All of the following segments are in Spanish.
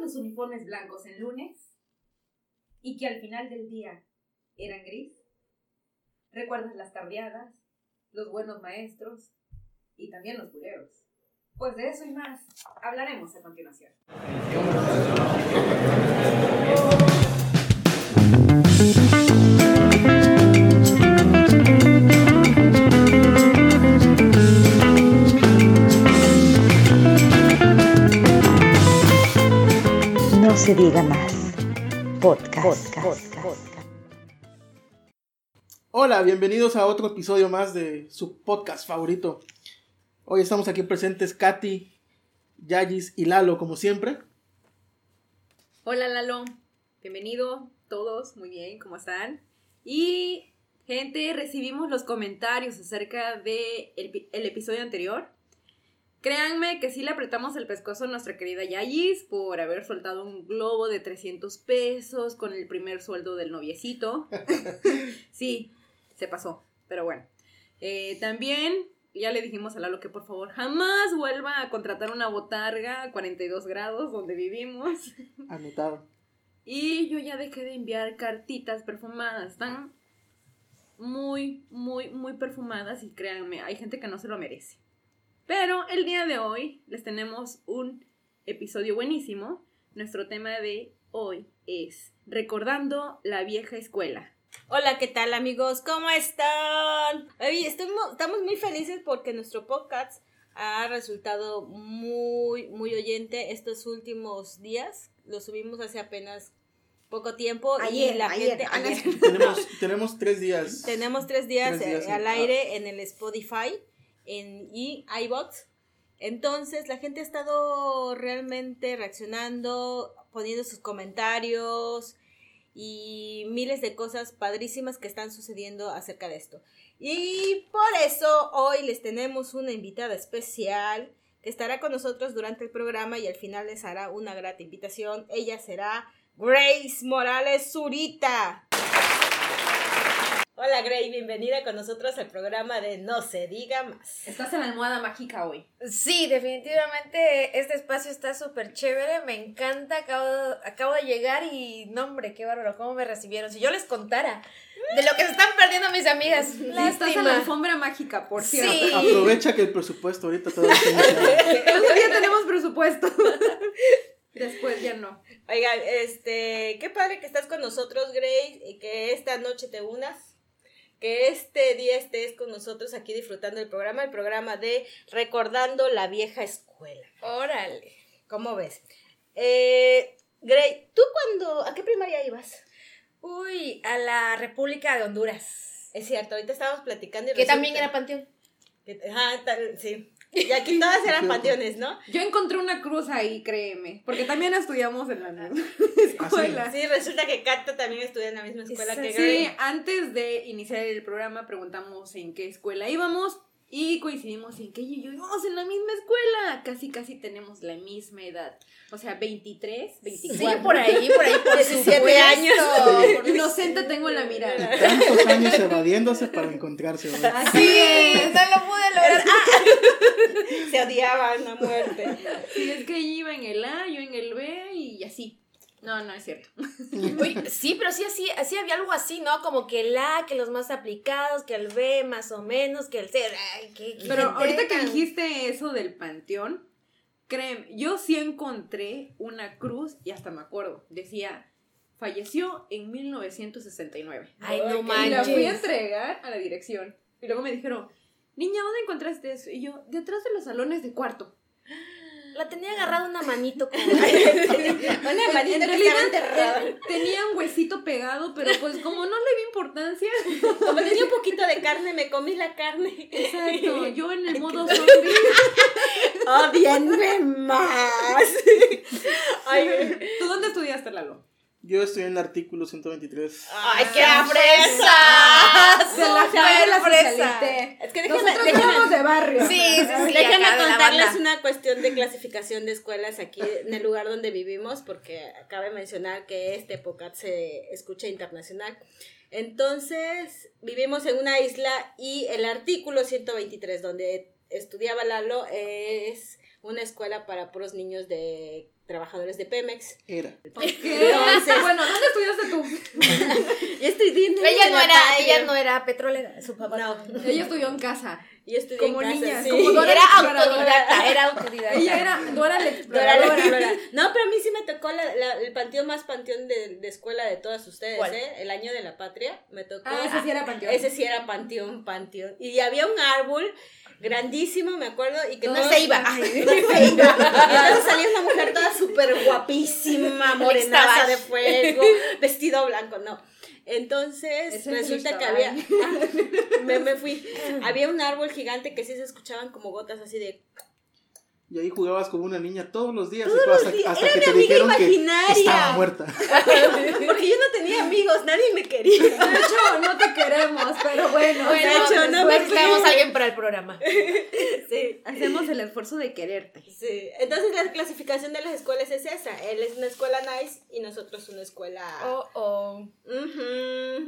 los uniformes blancos en lunes y que al final del día eran gris? ¿Recuerdas las tardeadas, los buenos maestros y también los culeros? Pues de eso y más hablaremos a continuación. No se diga más. Podcast. Hola, bienvenidos a otro episodio más de su podcast favorito. Hoy estamos aquí presentes Katy, Yagis y Lalo, como siempre. Hola Lalo, bienvenido todos, muy bien, ¿cómo están? Y gente, recibimos los comentarios acerca del episodio anterior. Créanme que sí le apretamos el pescozo a nuestra querida Yagis por haber soltado un globo de 300 pesos con el primer sueldo del noviecito. Sí, se pasó, pero bueno. También ya le dijimos a Lalo que por favor jamás vuelva a contratar una botarga a 42 grados donde vivimos. Anotado. Y yo ya dejé de enviar cartitas perfumadas, están muy, muy, muy perfumadas y créanme, hay gente que no se lo merece. Pero el día de hoy les tenemos un episodio buenísimo. Nuestro tema de hoy es recordando la vieja escuela. Hola, ¿qué tal amigos? ¿Cómo están? Hoy estamos muy felices porque nuestro podcast ha resultado muy, muy oyente estos últimos días. Lo subimos hace apenas poco tiempo. Ayer. Tenemos tres días al aire en el Spotify. Y iBox. Entonces la gente ha estado realmente reaccionando, poniendo sus comentarios y miles de cosas padrísimas que están sucediendo acerca de esto. Y por eso hoy les tenemos una invitada especial que estará con nosotros durante el programa y al final les hará una grata invitación. Ella será Grace Morales Zurita. Hola Gray, bienvenida con nosotros al programa de No se diga más. Estás en la almohada mágica hoy. Sí, definitivamente este espacio está súper chévere, me encanta, acabo de llegar y no hombre, qué bárbaro, cómo me recibieron. Si yo les contara de lo que se están perdiendo mis amigas, lástima. Estás en la alfombra mágica, por cierto. Sí. Aprovecha que el presupuesto ahorita todavía todavía tenemos presupuesto. Después ya no. Oigan, qué padre que estás con nosotros Gray, y que esta noche te unas. Que este día estés con nosotros aquí disfrutando del programa, el programa de Recordando la Vieja Escuela. ¡Órale! ¿Cómo ves? Gray, ¿tú a qué primaria ibas? Uy, a la República de Honduras. Es cierto, ahorita estábamos platicando. Que también era panteón. Sí. Y aquí todas eran panteones, ¿no? Yo encontré una cruz ahí, créeme, porque también estudiamos en la misma escuela. Sí, resulta que Cata también estudia en la misma escuela que Gray. Sí, antes de iniciar el programa preguntamos en qué escuela íbamos y coincidimos en que ella y yo íbamos en la misma escuela. Casi tenemos la misma edad, o sea, 23, 24. Sí, por ahí, por 17 años. Inocente tengo la mirada. Tantos años evadiéndose para encontrarse. Así es, no lo pude lograr. Se odiaban a muerte. Sí, es que iba en el A, yo en el B y así. No, es cierto. Uy, sí, pero sí había algo así, ¿no? Como que el A, que los más aplicados, que el B más o menos, que el C. Ay, qué pero ahorita que dijiste eso del panteón, créeme, yo sí encontré una cruz y hasta me acuerdo, decía... Falleció en 1969. Ay, no manches. Y la fui a entregar a la dirección. Y luego me dijeron, niña, ¿dónde encontraste eso? Y yo, detrás de los salones de cuarto. La tenía agarrada una manito. Como... una manito en realidad tenía un huesito pegado, pero pues como no le vi importancia. Como tenía un poquito de carne, me comí la carne. Exacto, yo en el modo zombie. ¡Ódienme más! Ay, ¿tú dónde estudiaste, Lalo? Yo estoy en el artículo 123. ¡Ay, qué fresa! ¡Se la fresa! Es que nosotros somos de barrio. Sí. Déjenme contarles una cuestión de clasificación de escuelas aquí en el lugar donde vivimos, porque cabe mencionar que este podcast se escucha internacional. Entonces, vivimos en una isla y el artículo 123, donde estudiaba Lalo, es una escuela para puros niños de trabajadores de Pemex. Era. Okay. Entonces, bueno, ¿dónde estudiaste tú? Ella no era petrolera, su papá. No. Ella estudió en casa. Y estudió como en niña, sí. Como Dora era autodidacta. Ella era Dora la exploradora. No, pero a mí sí me tocó el panteón más panteón de escuela de todas ustedes. ¿Cuál? El Año de la Patria me tocó. Ah, ese sí era panteón. Ese sí era panteón. Y había un árbol grandísimo, me acuerdo, y que no se iba. Entonces salía una mujer toda súper guapísima, morenaza de fuego, vestido blanco, no. Entonces, resulta que había, había un árbol gigante que sí se escuchaban como gotas así de... Y ahí jugabas como una niña todos los días. Hasta era que te dijeron imaginaria. Que estaba muerta. Porque yo no tenía amigos, nadie me quería. De hecho, no te queremos, pero bueno. De hecho, no me queremos. A alguien para el programa. Sí. Hacemos el esfuerzo de quererte. Sí. Entonces, la clasificación de las escuelas es esa. Él es una escuela nice y nosotros una escuela... Uh-huh.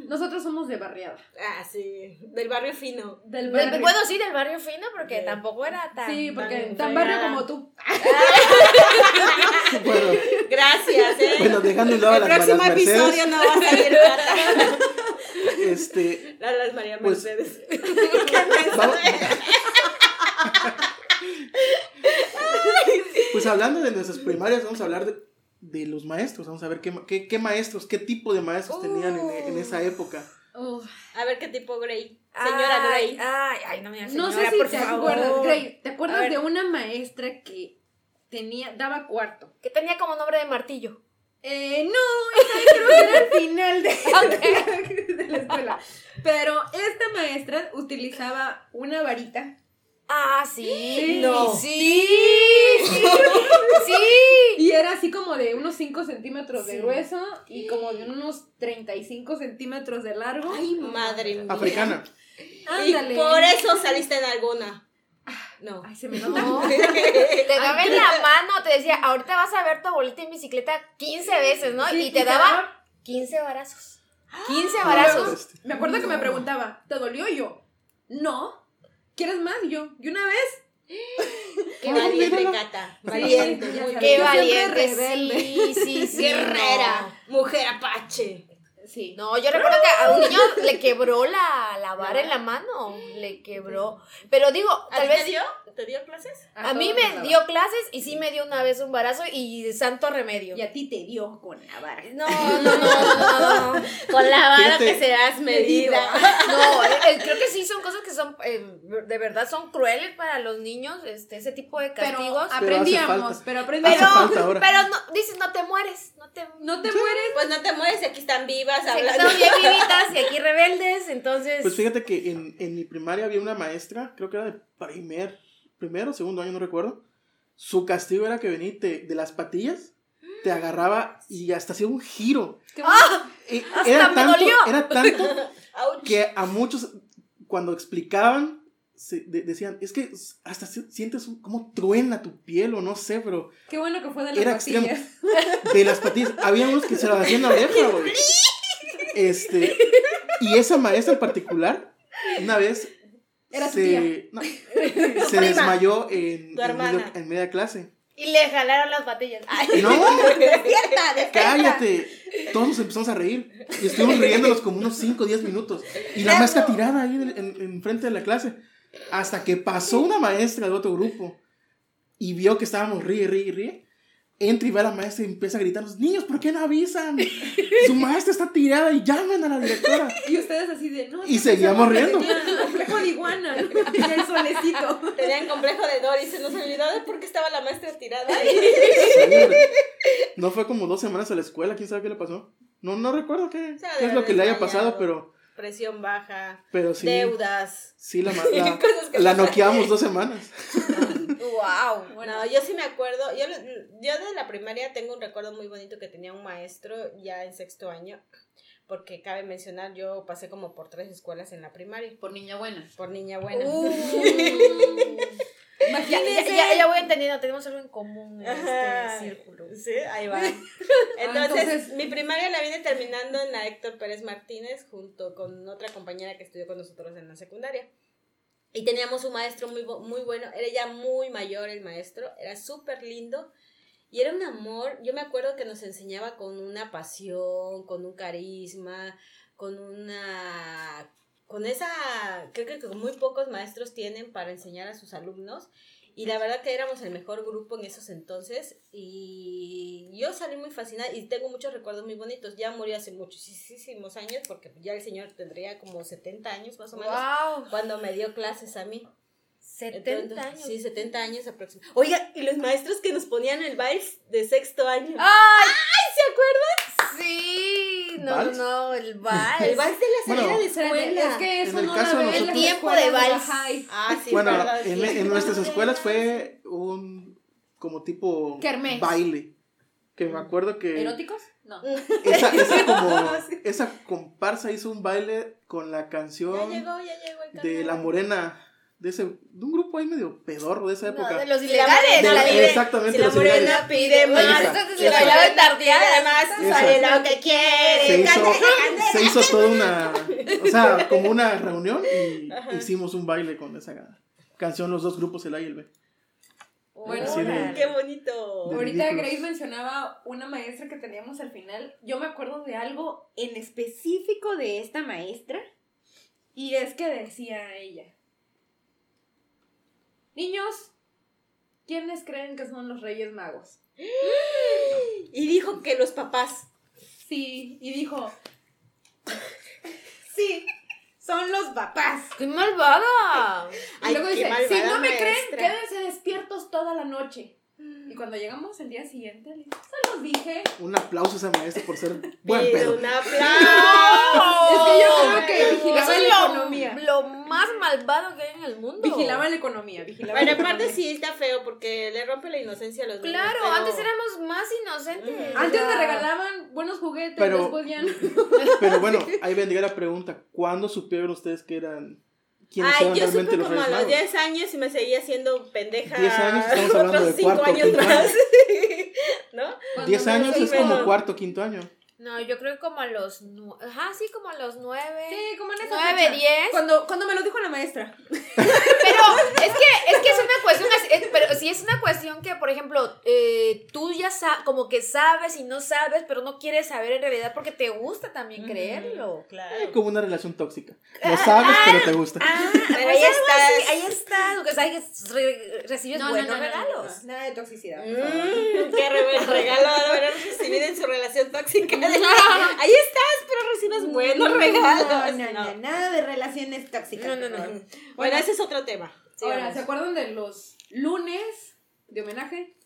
Nosotros somos de barriada. Ah, sí. Del barrio fino. Bueno, sí, del barrio fino, porque tampoco era tan... Sí, porque tan barrio como... Como tú. Bueno, gracias, Bueno, dejándolo a las Marías Mercedes. El próximo episodio no va a salir nada. Las Marías Mercedes. Pues hablando de nuestras primarias, vamos a hablar de los maestros. Vamos a ver qué maestros, qué tipo de maestros tenían en esa época. A ver qué tipo Grey. Señora Grey. Ay, no me digas. No sé si te acuerdas, Grey. ¿Te acuerdas de una maestra que daba cuarto? Que tenía como nombre de martillo. No, creo que era el final de la escuela. Pero esta maestra utilizaba una varita. Ah, sí. No. Sí. Y era así como de unos 5 centímetros de grueso y como de unos 35 centímetros de largo. Ay, madre mía. Africana. Ándale. Y por eso saliste en alguna. No. Ay, se me nota. No. Te daba en la mano, te decía, ahorita vas a ver tu abuelita en bicicleta 15 veces, ¿no? Sí, y te daba 15 varazos. 15 varazos. Me acuerdo que me preguntaba, ¿te dolió? Y yo, no. ¿Quieres más? Y una vez. Qué valiente, Cata. Valiente. Qué valiente. Sí. Guerrera. Mujer apache. Sí. No, yo recuerdo que a un niño le quebró la vara en la mano. Le quebró. Pero digo, tal vez. ¿Te dio clases? A mí me dio clases y sí me dio una vez un varazo y santo remedio. Y a ti te dio con la vara. No. Con la vara que serás medida. No, creo que sí son cosas que son, de verdad son crueles para los niños, ese tipo de castigos. Pero aprendíamos. Pero no, dices, no te mueres. Pues no te mueres, aquí están vivas. Están bien vivitas y aquí rebeldes, entonces. Pues fíjate que en mi primaria había una maestra, creo que era de primero, segundo año, no recuerdo. Su castigo era que venía de las patillas, te agarraba y hasta hacía un giro. Era tanto que a muchos, cuando explicaban, decían, es que hasta sientes como truena tu piel, o no sé, pero... Qué bueno que fue de las patillas. Extremo, de las patillas. Había unos que se las hacían a la oreja, güey. Y esa maestra en particular, una vez... Se desmayó en media clase. Y le jalaron las patillas. Ay, no, despierta. Cállate. Todos nos empezamos a reír. Y estuvimos riéndonos como unos 5 o 10 minutos. Y la maestra tirada ahí en frente de la clase. Hasta que pasó una maestra de otro grupo y vio que estábamos ríe. Entra y va la maestra y empieza a gritarnos, niños, ¿por qué no avisan? Su maestra está tirada y llamen a la directora. Y ustedes así de, no. Y seguíamos riendo. Tenían complejo de iguana. Tenían el solecito. Tenían complejo de Dory. Se nos olvidó de por qué estaba la maestra tirada. Sí, no fue como 2 semanas a la escuela. ¿Quién sabe qué le pasó? No recuerdo qué es lo que le haya pasado, pero... Presión baja, pero sí, deudas. Sí, la noqueamos 2 semanas. Wow. Bueno, yo sí me acuerdo. Yo de la primaria tengo un recuerdo muy bonito que tenía un maestro ya en 6º año. Porque cabe mencionar, yo pasé como por 3 escuelas en la primaria. Por niña buena. Imagínense. Ya voy entendiendo, tenemos algo en común en este círculo. Sí, ahí va. Entonces, mi primaria la vine terminando en la Héctor Pérez Martínez junto con otra compañera que estudió con nosotros en la secundaria. Y teníamos un maestro muy bueno, era ya muy mayor el maestro, era súper lindo. Y era un amor, yo me acuerdo que nos enseñaba con una pasión, con un carisma, creo que muy pocos maestros tienen para enseñar a sus alumnos. Y la verdad que éramos el mejor grupo en esos entonces. Y yo salí muy fascinada y tengo muchos recuerdos muy bonitos. Ya murió hace muchísimos años, porque ya el señor tendría como 70 años más o menos. ¡Wow! Cuando me dio clases a mí. 70 años. Sí, 70 años aproximadamente. Oiga, y los maestros que nos ponían el vals de sexto año. ¡Ay! ¿Se acuerdan? Sí, no, ¿vals? No, el vals. El vals de la salida de escuela. Es que eso no lo veo. El tiempo de vals. Ah, sí, bueno, verdad, sí. En nuestras escuelas fue un como tipo Kermés. Baile. Que me acuerdo que. ¿Eróticos? No. Esa comparsa hizo un baile con la canción. Ya llegó el de La Morena. De un grupo ahí medio pedorro de esa época. No, de los ilegales. Exactamente. Si la morena pide más, entonces se bailaba en tardeada. Además, sale lo que quiere. Se hizo toda una, o sea, como una reunión y hicimos un baile con esa canción, los dos grupos, el A y el B. Bueno, qué bonito. Ahorita Grace mencionaba una maestra que teníamos al final. Yo me acuerdo de algo en específico de esta maestra, y es que decía ella: niños, ¿quiénes creen que son los Reyes Magos? Y dijo que los papás. Sí, y dijo... sí, son los papás. ¡Qué malvada! Y luego dice, si no me creen, quédense despiertos toda la noche. Y cuando llegamos el día siguiente, le dije, se los dije. Un aplauso a esa maestra por ser buen pedo. ¡Un aplauso! Es que yo creo que vigilaba la economía. Lo más malvado que hay en el mundo. Vigilaba la economía, Bueno, aparte sí está feo porque le rompe la inocencia a los niños. Claro, pero... antes éramos más inocentes. Antes le regalaban buenos juguetes, después ya no. Pero bueno, ahí vendría la pregunta, ¿cuándo supieron ustedes que eran... Ay, yo supe como a los 10 años y me seguía siendo pendeja. 10 años, estamos hablando otros de cuarto, 5 años más. ¿No? 10 años es como cuarto, quinto año. No, yo creo que como a los 9. Ajá, sí, como a los 9. Sí, como en esa 9, 10. Cuando me lo dijo la maestra. Pero es que es una cuestión, pero sí es una cuestión que, por ejemplo, tú ya como que sabes y no sabes, pero no quieres saber en realidad porque te gusta también creerlo. Claro. Es como una relación tóxica. Lo sabes, pero te gusta. Pero ahí estás. Ahí estás, lo que sabes, recibes buenos regalos. Nada de toxicidad. Qué regalo habrán recibido en su relación tóxica. Ahí estás, pero recibes buenos regalos. No, nada de relaciones tóxicas. No. Bueno, ese es otro tema. Sigamos. Ahora, ¿se acuerdan de los lunes de homenaje?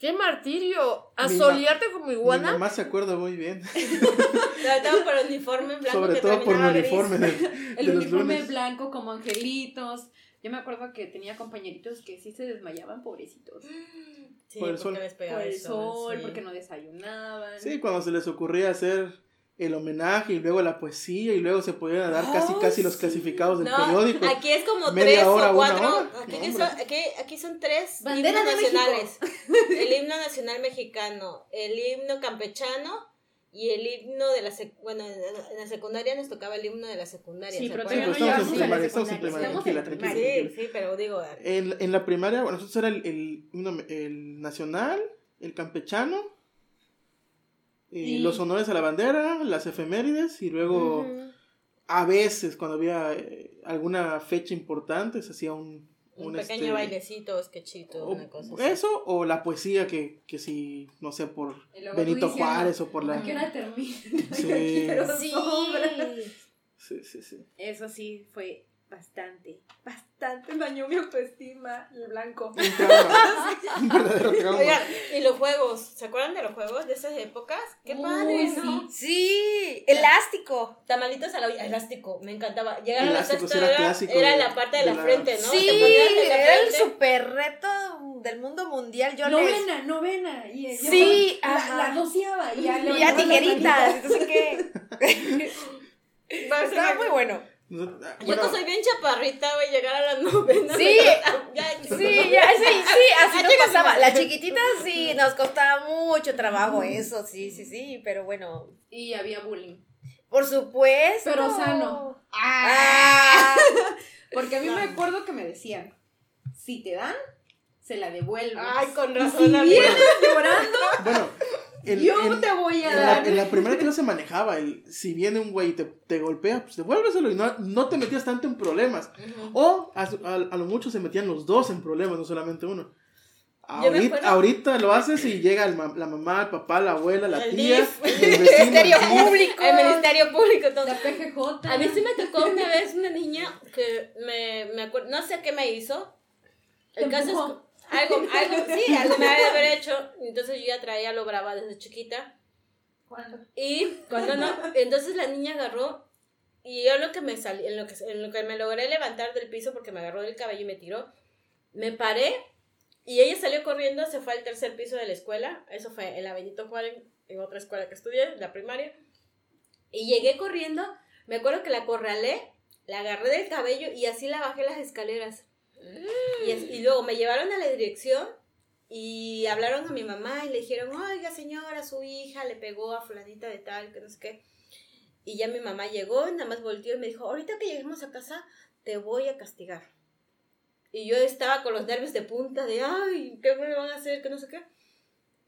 ¡Qué martirio! ¿Asolearte como iguana? Mi mamá se acuerda muy bien. Sobre todo por el uniforme blanco. Sobre todo por el uniforme de los lunes. Blanco como angelitos. Yo me acuerdo que tenía compañeritos que sí se desmayaban, pobrecitos. Sí, por el sol. Les pegaba por el sol, sí. Porque no desayunaban. Sí, cuando se les ocurría hacer el homenaje y luego la poesía y luego se podían dar casi los clasificados del periódico. Aquí es como 3 o 4. Aquí son 3 banderas himnos nacionales. El himno nacional mexicano, el himno campechano. Y el himno de la en la secundaria nos tocaba el himno de la secundaria. Sí, pero todavía no llevamos a la secundaria. Sí, pero digo... En la primaria, bueno, nosotros era el nacional, el campechano, los honores a la bandera, las efemérides, y luego a veces cuando había alguna fecha importante se hacía un pequeño bailecito, sketchito, una cosa así. Eso, o la poesía que si, no sé, por Benito Juárez o por la... ¿A qué hora termina? Sí. Eso sí fue bastante dañó mi autoestima, el blanco. Oigan, y los juegos, ¿se acuerdan de los juegos de esas épocas? ¡Qué padre, no! Sí, elástico. Tamalitos a la olla, elástico, me encantaba. Llegar a la sexta era la parte de la frente, ¿no? Sí, era el super reto del mundo mundial. Novena. Sí, la doceava. Y ya tijeritas, no sé qué. Estaba muy bueno. Yo no soy bien chaparrita, güey, llegar a las 9. Sí, así nos pasaba. Las chiquititas sí, nos costaba mucho trabajo eso, sí, pero bueno. Y había bullying. Por supuesto. Pero sano. Porque a mí me acuerdo que me decían, si te dan, se la devuelves. Ay, con razón. Y si vienes llorando, bueno, te voy a dar. En la primera que no se manejaba, si viene un güey y te golpea, pues devuélveselo y no te metías tanto en problemas. Uh-huh. O a lo mucho se metían los dos en problemas, no solamente uno. Ahorita lo haces y llega la mamá, el papá, la abuela, la tía, el ministerio público. El ministerio público, todo. La PGJ. A mí sí me tocó una vez una niña que me acuerdo, no sé qué me hizo. El caso es que algo me había de haber hecho. Entonces yo ya traía lo brava desde chiquita. ¿Cuándo no? Entonces la niña agarró y yo en lo que me logré levantar del piso porque me agarró del cabello y me tiró. Me paré. Y ella salió corriendo, se fue al tercer piso de la escuela. Eso fue en la Benito Juárez, en otra escuela que estudié, la primaria. Y llegué corriendo. Me acuerdo que la acorralé, la agarré del cabello y así la bajé las escaleras. Y luego me llevaron a la dirección y hablaron a mi mamá y le dijeron, oiga señora, su hija le pegó a fulanita de tal, que no sé qué. Y ya mi mamá llegó, nada más volteó y me dijo, ahorita que lleguemos a casa te voy a castigar. Y yo estaba con los nervios de punta de, ay, ¿qué me van a hacer? Que no sé qué.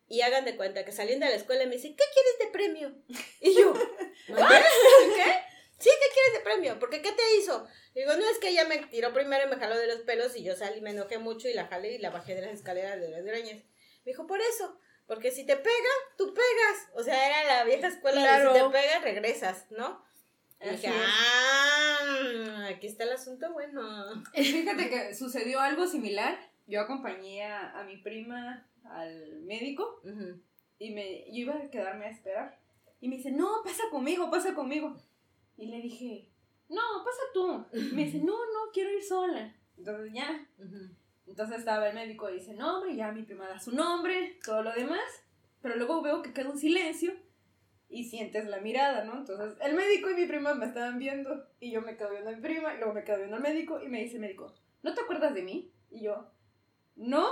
Y hagan de cuenta que saliendo de la escuela me dicen, ¿qué quieres de premio? Y yo, ¿qué? Sí, ¿qué quieres de premio? Porque ¿qué te hizo? Y digo, no, es que ella me tiró primero y me jaló de los pelos y yo salí, me enojé mucho y la jalé y la bajé de las escaleras de las greñas. Me dijo, por eso, porque si te pega, tú pegas. O sea, era la vieja escuela de si te pegas, regresas, ¿no? Y dije, aquí está el asunto bueno. Fíjate que sucedió algo similar. Yo acompañé a mi prima al médico. Uh-huh. Y yo iba a quedarme a esperar. Y me dice, no, pasa conmigo. Y le dije, no, pasa tú. Uh-huh. Me dice, no, quiero ir sola. Entonces ya. Uh-huh. Entonces estaba el médico y dice, no, hombre, ya mi prima da su nombre, todo lo demás. Pero luego veo que queda un silencio. Y sientes la mirada, ¿no? Entonces, el médico y mi prima me estaban viendo. Y yo me quedo viendo a mi prima. Y luego me quedo viendo al médico. Y me dice el médico, ¿no te acuerdas de mí? Y yo, ¿no?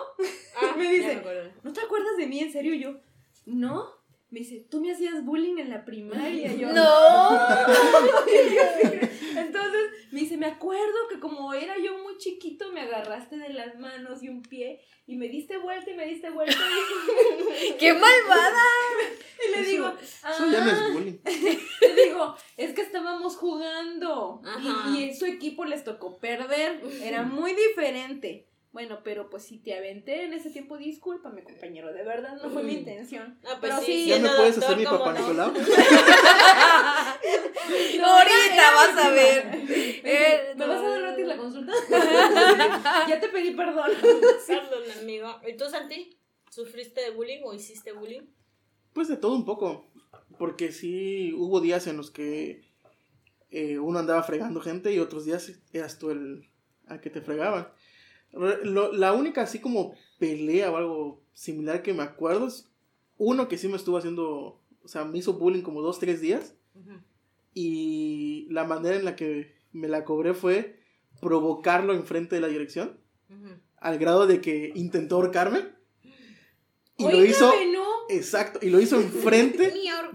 Ah, me dice, ¿no te acuerdas de mí? ¿En serio? Y yo, ¿no? Me dice, ¿tú me hacías bullying en la primaria? Y yo, ¡no! Entonces, me dice, me acuerdo que como era yo muy chiquito, me agarraste de las manos y un pie. Y me diste vuelta ¡Qué malvada! Y le digo, eso ya no es bullying. Le digo, es que estábamos jugando y en su equipo les tocó perder. Era muy diferente. Bueno, pero pues si te aventé en ese tiempo, discúlpame, compañero, de verdad no fue mi intención. Ah, pues pero sí. ¿Ya me puedes hacer mi papá Nicolau? Ahorita vas a ver. ¿Me vas a dar gratis la consulta? Ya te pedí perdón. Perdón, amigo. ¿Y tú, Santi? ¿Sufriste de bullying o hiciste bullying? Pues de todo un poco, porque sí hubo días en los que uno andaba fregando gente y otros días eras tú al que te fregaban. La única así como pelea o algo similar que me acuerdo es uno que sí me estuvo haciendo, o sea, me hizo bullying como 2-3 días. Uh-huh. Y la manera en la que me la cobré fue provocarlo enfrente de la dirección, uh-huh, al grado de que intentó ahorcarme. Y oígame, lo hizo, ¿no? Exacto, y lo hizo enfrente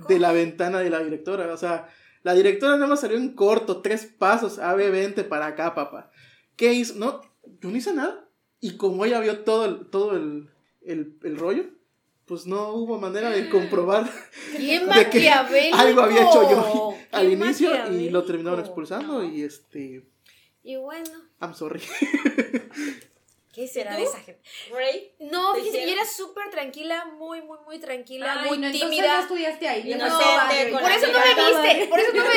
de la ventana de la directora. O sea, la directora nada más salió en corto, 3 pasos, a ver, vente para acá, papá. ¿Qué hizo? No, yo no hice nada. Y como ella vio todo el rollo, pues no hubo manera de comprobar de que algo había hecho yo al inicio y lo terminaron expulsando. No. Y bueno. I'm sorry. ¿Qué será de esa gente? ¿Ray? No, fíjese, yo era súper tranquila, muy, muy, muy tranquila, muy tímida. Entonces no estudiaste ahí. Por eso no me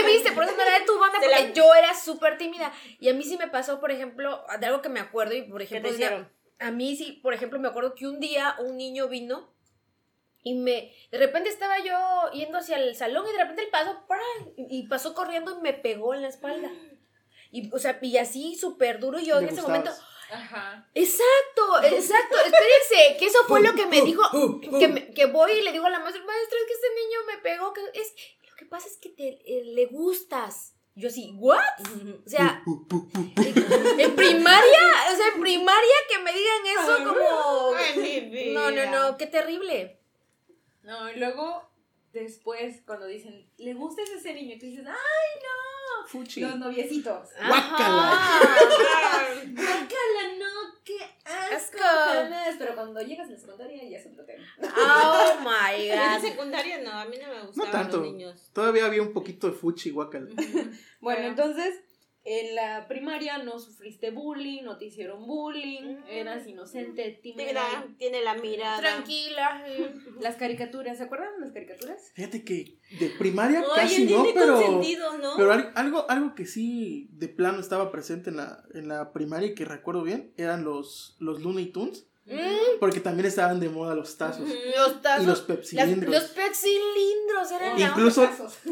viste, por eso no era de tu banda, porque yo era súper tímida. Y a mí sí me pasó, por ejemplo, de algo que me acuerdo, y por ejemplo, a mí sí, por ejemplo, me acuerdo que un día un niño vino y de repente estaba yo yendo hacia el salón y de repente él pasó, y pasó corriendo y me pegó en la espalda. Y, o sea, y así súper duro, y yo en ese momento... Ajá. Exacto, espérense, que eso fue lo que me dijo, que voy y le digo a la maestra, es que este niño me pegó, lo que pasa es que le gustas. Yo así, ¿what? O sea, en primaria que me digan eso, como, no, qué terrible. No, y luego, después cuando dicen, le gusta ese niño, y tú dices, ¡ay, no! Fuchi. Los noviecitos. ¡Guácala! ¡Guácala, no! ¡Qué asco! Jamás. Pero cuando llegas a la secundaria ya es otro tema. ¡Oh, my God! En la secundaria no, a mí no me gustaban los niños. Todavía había un poquito de fuchi, guácala. Bueno, entonces... En la primaria no sufriste bullying, no te hicieron bullying, eras inocente, tímida. Tiene la mirada. Tranquila. Las caricaturas, ¿se acuerdan de las caricaturas? Fíjate que de primaria casi no, pero algo que sí de plano estaba presente en la primaria y que recuerdo bien, eran los Looney Tunes. Porque también estaban de moda los tazos. Los tazos. Y los pepsilindros. Los pepsilindros eran incluso,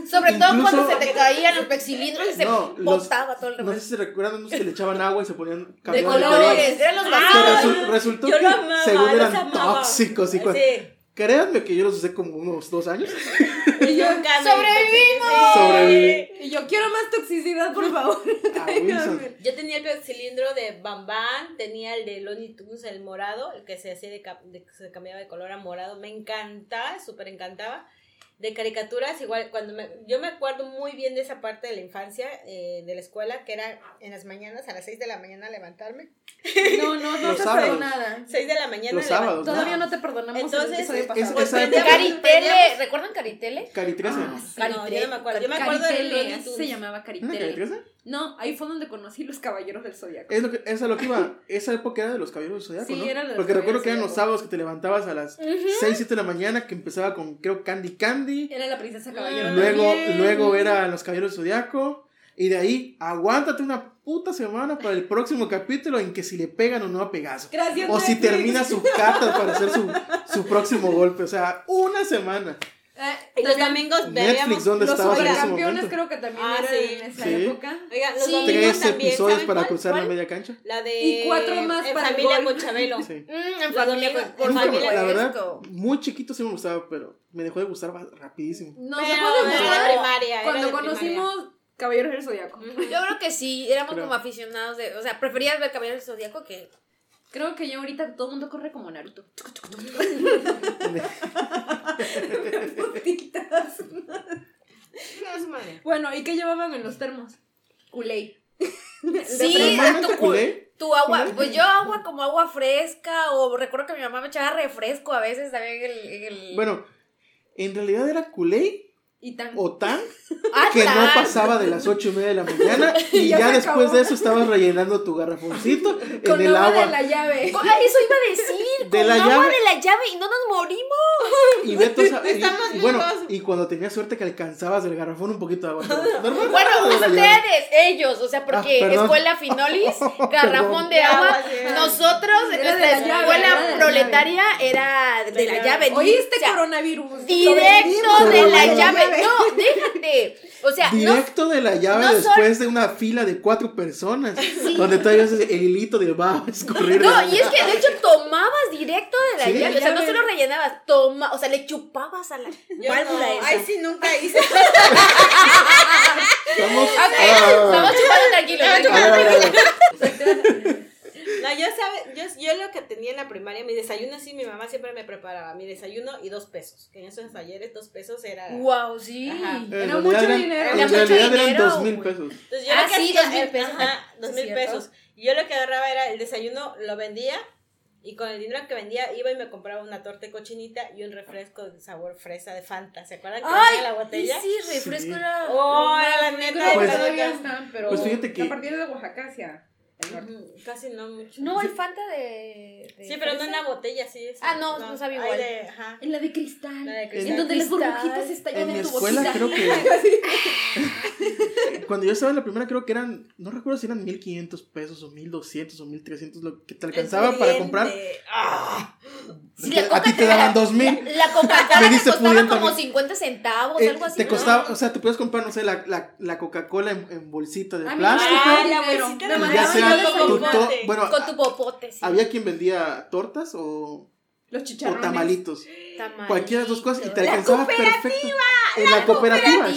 sobre todo cuando se te caían los pepsilindros y se botaba todo el resto. No sé si recuerdan unos que le echaban agua y se ponían de colores. Eran los resultó yo que lo amaba, según eran tóxicos y cosas. Sí. Créanme que yo los usé como unos 2 años. Y yo sobreviví. Y yo quiero más toxicidad, por favor. Yo tenía el cilindro de Bambán, tenía el de Looney Tunes, el morado, el que se hacía se cambiaba de color a morado. Me encantaba, súper encantaba. De caricaturas, igual, yo me acuerdo muy bien de esa parte de la infancia, de la escuela, que era en las mañanas, a las 6 de la mañana levantarme. No te perdonada. 6 de la mañana. Los sábados. Todavía no te perdonamos. Entonces, Caritele, ¿recuerdan Caritele? Caritele. No, yo no me acuerdo. Yo me acuerdo de Looney Tunes. Se llamaba Caritele. No, ahí fue donde conocí los Caballeros del Zodiaco. Esa es lo que iba. Esa época era de los Caballeros del Zodiaco, sí, ¿no? Era de los Porque recuerdo que eran los sábados que te levantabas a las 6, 7 de la mañana, que empezaba con, creo, Candy Candy. Era la princesa caballero. Luego era los Caballeros del Zodiaco. Y de ahí, aguántate una puta semana para el próximo capítulo en que si le pegan o no a Pegaso. Gracias, o Netflix. Si termina sus cartas para hacer su próximo golpe. O sea, una semana. Los domingos veíamos los supercampeones, creo que también eran en esa época. Oiga, los domingos 3 episodios también, para cruzar la media cancha. La de y 4 más para familia con Chabelo. Sí. En familia con Chabelo. La verdad, muy chiquito sí me gustaba, pero me dejó de gustar rapidísimo. No, era de primaria. Cuando conocimos Caballeros del Zodiaco. Yo creo que sí, éramos como aficionados de, o sea, preferías ver Caballeros del Zodiaco que creo que ya ahorita todo el mundo corre como Naruto. Putitas. Bueno, ¿y qué llevaban en los termos? Kool-Aid. Sí, tu agua. Pues yo agua como agua fresca. O recuerdo que mi mamá me echaba refresco a veces también el... Bueno, en realidad era Kool-Aid y tan. O tan que no pasaba de las 8:30 de la mañana. Y ya después acabó. De eso estabas rellenando tu garrafoncito con en el agua de la llave. Oh, eso iba a decir, de con la agua llave. De la llave. Y no nos morimos. Y Beto, y bueno, y cuando tenías suerte que alcanzabas el garrafón un poquito de agua. Bueno, ustedes, ellos, o sea, porque escuela Finolis, garrafón de agua. Nosotros, nuestra escuela proletaria era de la llave. ¿Oíste, coronavirus? Directo de la llave. No, déjate. O sea, directo de la llave, no después de una fila de 4 personas, sí. Donde todavía el hilito de va a escurrir. No, y es que de hecho tomabas directo de la llave, o sea, no solo rellenabas, o sea, le chupabas a la válvula esa. Ay, sí, nunca hice. Estamos chupando tranquilos. No, yo sabes, yo lo que tenía en la primaria, mi desayuno sí, mi mamá siempre me preparaba, mi desayuno y 2 pesos, que en esos talleres 2 pesos era... ¡Wow! Sí, era mucho dinero. En realidad eran 2,000 pesos. Entonces, yo sí, 2,000 pesos. Ajá, 2,000 pesos. Y yo lo que agarraba era el desayuno, lo vendía, y con el dinero que vendía iba y me compraba una torta de cochinita y un refresco de sabor fresa de Fanta. ¿Se acuerdan que tenía la botella? Sí, refresco era... ¡Oh, era la neta! Pues, todavía están, pero pues fíjate que... a partir de Oaxaca hacia... Casi no mucho. No, hay Fanta de sí, pero fresa. No en la botella, sí. Es no sabe igual. En la de cristal. En donde las burbujitas estallan en tu escuela, boquita. Creo que cuando yo estaba en la primera, creo que eran, no recuerdo si eran 1,500 pesos o 1,200 o 1,300, lo que te alcanzaba para comprar. ¡Ah! Si a ti te daban 2,000. La Coca-Cola te costaba como 50 centavos, algo así. Te costaba, o sea, te puedes comprar, no sé, la Coca-Cola en bolsita de plástico. Ya sea con tu popote. Sí. Había quien vendía tortas o los chicharrones o tamalitos. Cualquiera de las 2 cosas y te alcanzaba perfecto. En la cooperativa,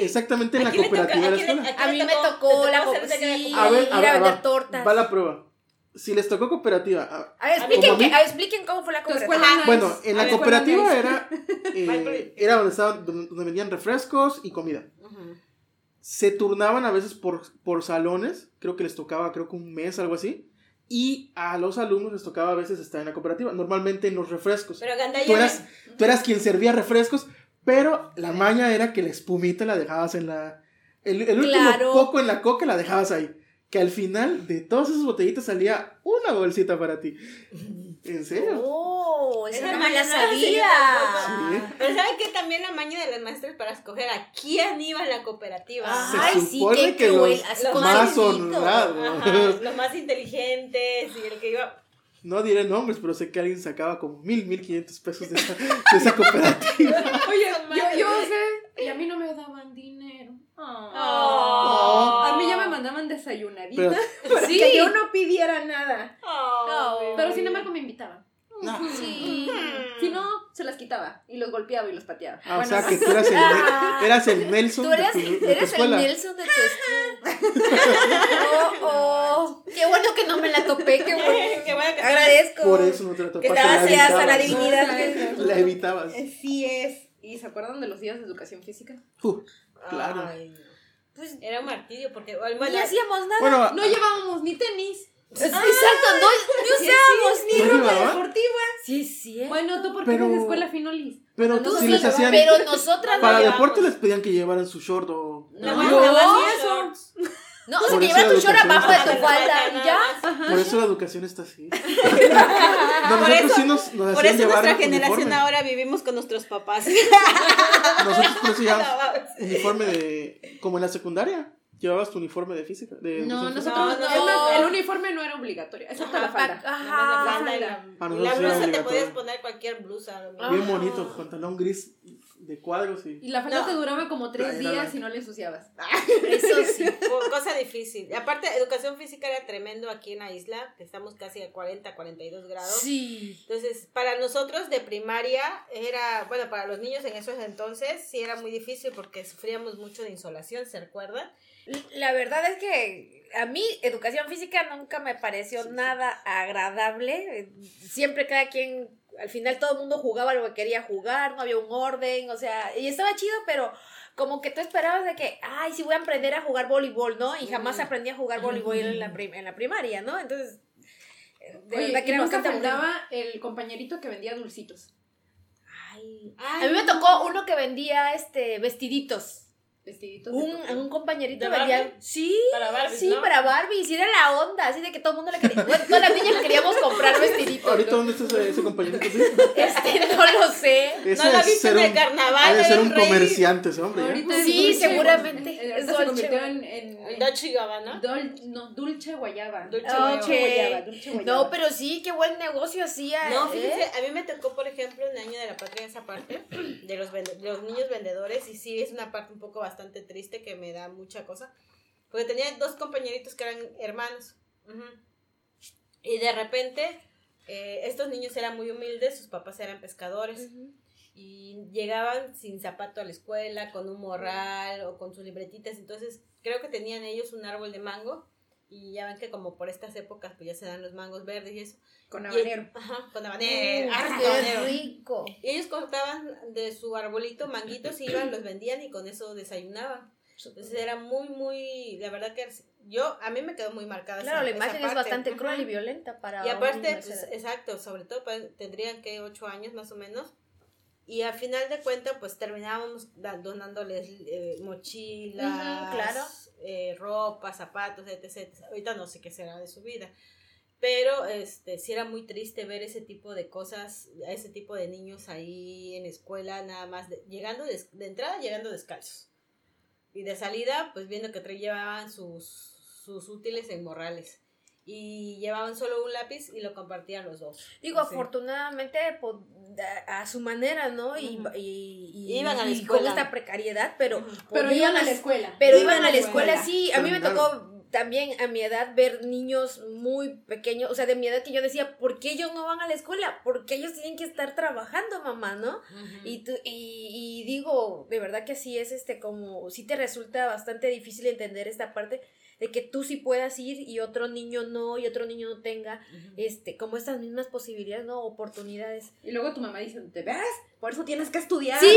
exactamente en la cooperativa de la escuela. A mí me tocó la cooperativa, ir a vender tortas. Va la prueba. Si les tocó cooperativa. Expliquen cómo fue la cooperativa. Bueno, en la cooperativa era donde estaban, donde vendían refrescos y comida. Uh-huh. Se turnaban a veces por salones. Creo que les tocaba, un mes, algo así. Y a los alumnos les tocaba a veces estar en la cooperativa. Normalmente en los refrescos. Pero tú eras quien servía refrescos. Pero la maña era que la espumita la dejabas en la... El último poco en la coca la dejabas ahí. Que al final de todas esas botellitas salía una bolsita para ti. ¿En serio? ¡Oh! Esa no me la sabía. Sí. Pero ¿saben qué? También la maña de las maestras para escoger a quién iba en la cooperativa. Ay, sí, que los más honrados. Los más inteligentes y el que iba... No diré nombres, pero sé que alguien sacaba como 1,500 pesos de esa cooperativa. Oye, yo sé, y a mí no me daban dinero. A mí ya me mandaban desayunaditas para que yo no pidiera nada. Pero sin embargo me invitaban. Si no, se las quitaba y los golpeaba y los pateaba. O sea, que tú eras el Nelson de tu escuela. Tú eras el Nelson de tu escuela. Qué bueno que no me la topé, qué bueno. Qué bueno que agradezco. Por eso no te la topaste. Gracias a la divinidad. La evitabas. Sí es. ¿Y se acuerdan de los días de educación física? Claro. Ay, pues era un martirio porque no hacíamos nada. Bueno, no llevábamos ni tenis. Exacto, no usábamos ni ropa deportiva. Sí, sí. Bueno, tú porque eres de escuela finolis. Pero tú sí les hacían. Pero nosotras para deporte les pedían que llevaran su short o. No, eso. No, o sea, que llevas tu short abajo de tu falda, ¿ya? Por eso la educación está así. Por eso nuestra generación ahora vivimos con nuestros papás. Nosotros por eso llevamos uniforme de... como en la secundaria. ¿Llevabas tu uniforme de física? Nosotros no. Es más, el uniforme no era obligatorio, excepto la falda. La blusa te podías poner cualquier blusa. Bien bonito, pantalón gris de cuadros. Y la falda te duraba como 3 días y no la ensuciabas. Eso sí, cosa difícil. Aparte, educación física era tremendo aquí en la isla, que estamos casi a 40, 42 grados. Sí. Entonces, para nosotros de primaria era, bueno, para los niños en esos entonces sí era muy difícil porque sufríamos mucho de insolación, ¿se acuerdan? La verdad es que a mí educación física nunca me pareció nada agradable. Siempre cada quien, al final todo el mundo jugaba lo que quería jugar, no había un orden, o sea, y estaba chido, pero como que tú esperabas de que, sí voy a aprender a jugar voleibol, ¿no? Y jamás aprendí a jugar voleibol en la primaria, ¿no? Entonces, de verdad que nunca te hablaba el compañerito que vendía dulcitos. A mí me tocó uno que vendía vestiditos. Un compañerito vendía. Sí, para Barbies. Sí, ¿no? Para Barbies. Y era la onda, así de que todo el mundo le quería. Bueno, todas las niñas le queríamos comprar vestiditos. ¿Ahorita dónde está ese compañerito? No lo sé. No lo viste en el carnaval. Debe ser un comerciante ese hombre. Sí, dulce, seguramente. Es Dolce. Se convirtió en Dolce Gabbana. Dulce Guayaba. Dulce Guayaba. No, pero sí, qué buen negocio hacía. No, fíjense, a mí me tocó, por ejemplo, en el Año de la Patria, esa parte de los niños vendedores. Y sí, es una parte un poco bastante triste que me da mucha cosa porque tenía 2 compañeritos que eran hermanos y de repente estos niños eran muy humildes, sus papás eran pescadores y llegaban sin zapato a la escuela, con un morral o con sus libretitas. Entonces creo que tenían ellos un árbol de mango y ya ven que como por estas épocas pues ya se dan los mangos verdes y eso con habanero. Con habanero. Qué rico. Y ellos cortaban de su arbolito manguitos y iban, los vendían y con eso desayunaban. Entonces era muy, muy, la verdad que a mí me quedó muy marcada. Claro, la imagen es bastante cruel y violenta para. Y aparte, pues, exacto, sobre todo pues, tendrían que 8 años más o menos. Y al final de cuentas, pues terminábamos donándoles mochilas, ropa, zapatos, etc. Ahorita no sé qué será de su vida. Pero sí era muy triste ver ese tipo de cosas, ese tipo de niños ahí en escuela, nada más, de entrada llegando descalzos. Y de salida, pues viendo que llevaban sus útiles en morrales. Y llevaban solo un lápiz y lo compartían los 2. Digo, afortunadamente, a su manera, ¿no? Y iban a la escuela. Y con esta precariedad, pero iban a la escuela. Sí, a mí me tocó... También a mi edad ver niños muy pequeños, o sea, de mi edad que yo decía, ¿por qué ellos no van a la escuela? Porque ellos tienen que estar trabajando, mamá, ¿no? Y digo, de verdad que sí es como, sí te resulta bastante difícil entender esta parte de que tú sí puedas ir y otro niño no, y otro niño no tenga, uh-huh, como estas mismas posibilidades, ¿no? Oportunidades. Y luego tu mamá dice, ¿te ves? Por eso tienes que estudiar. Sí,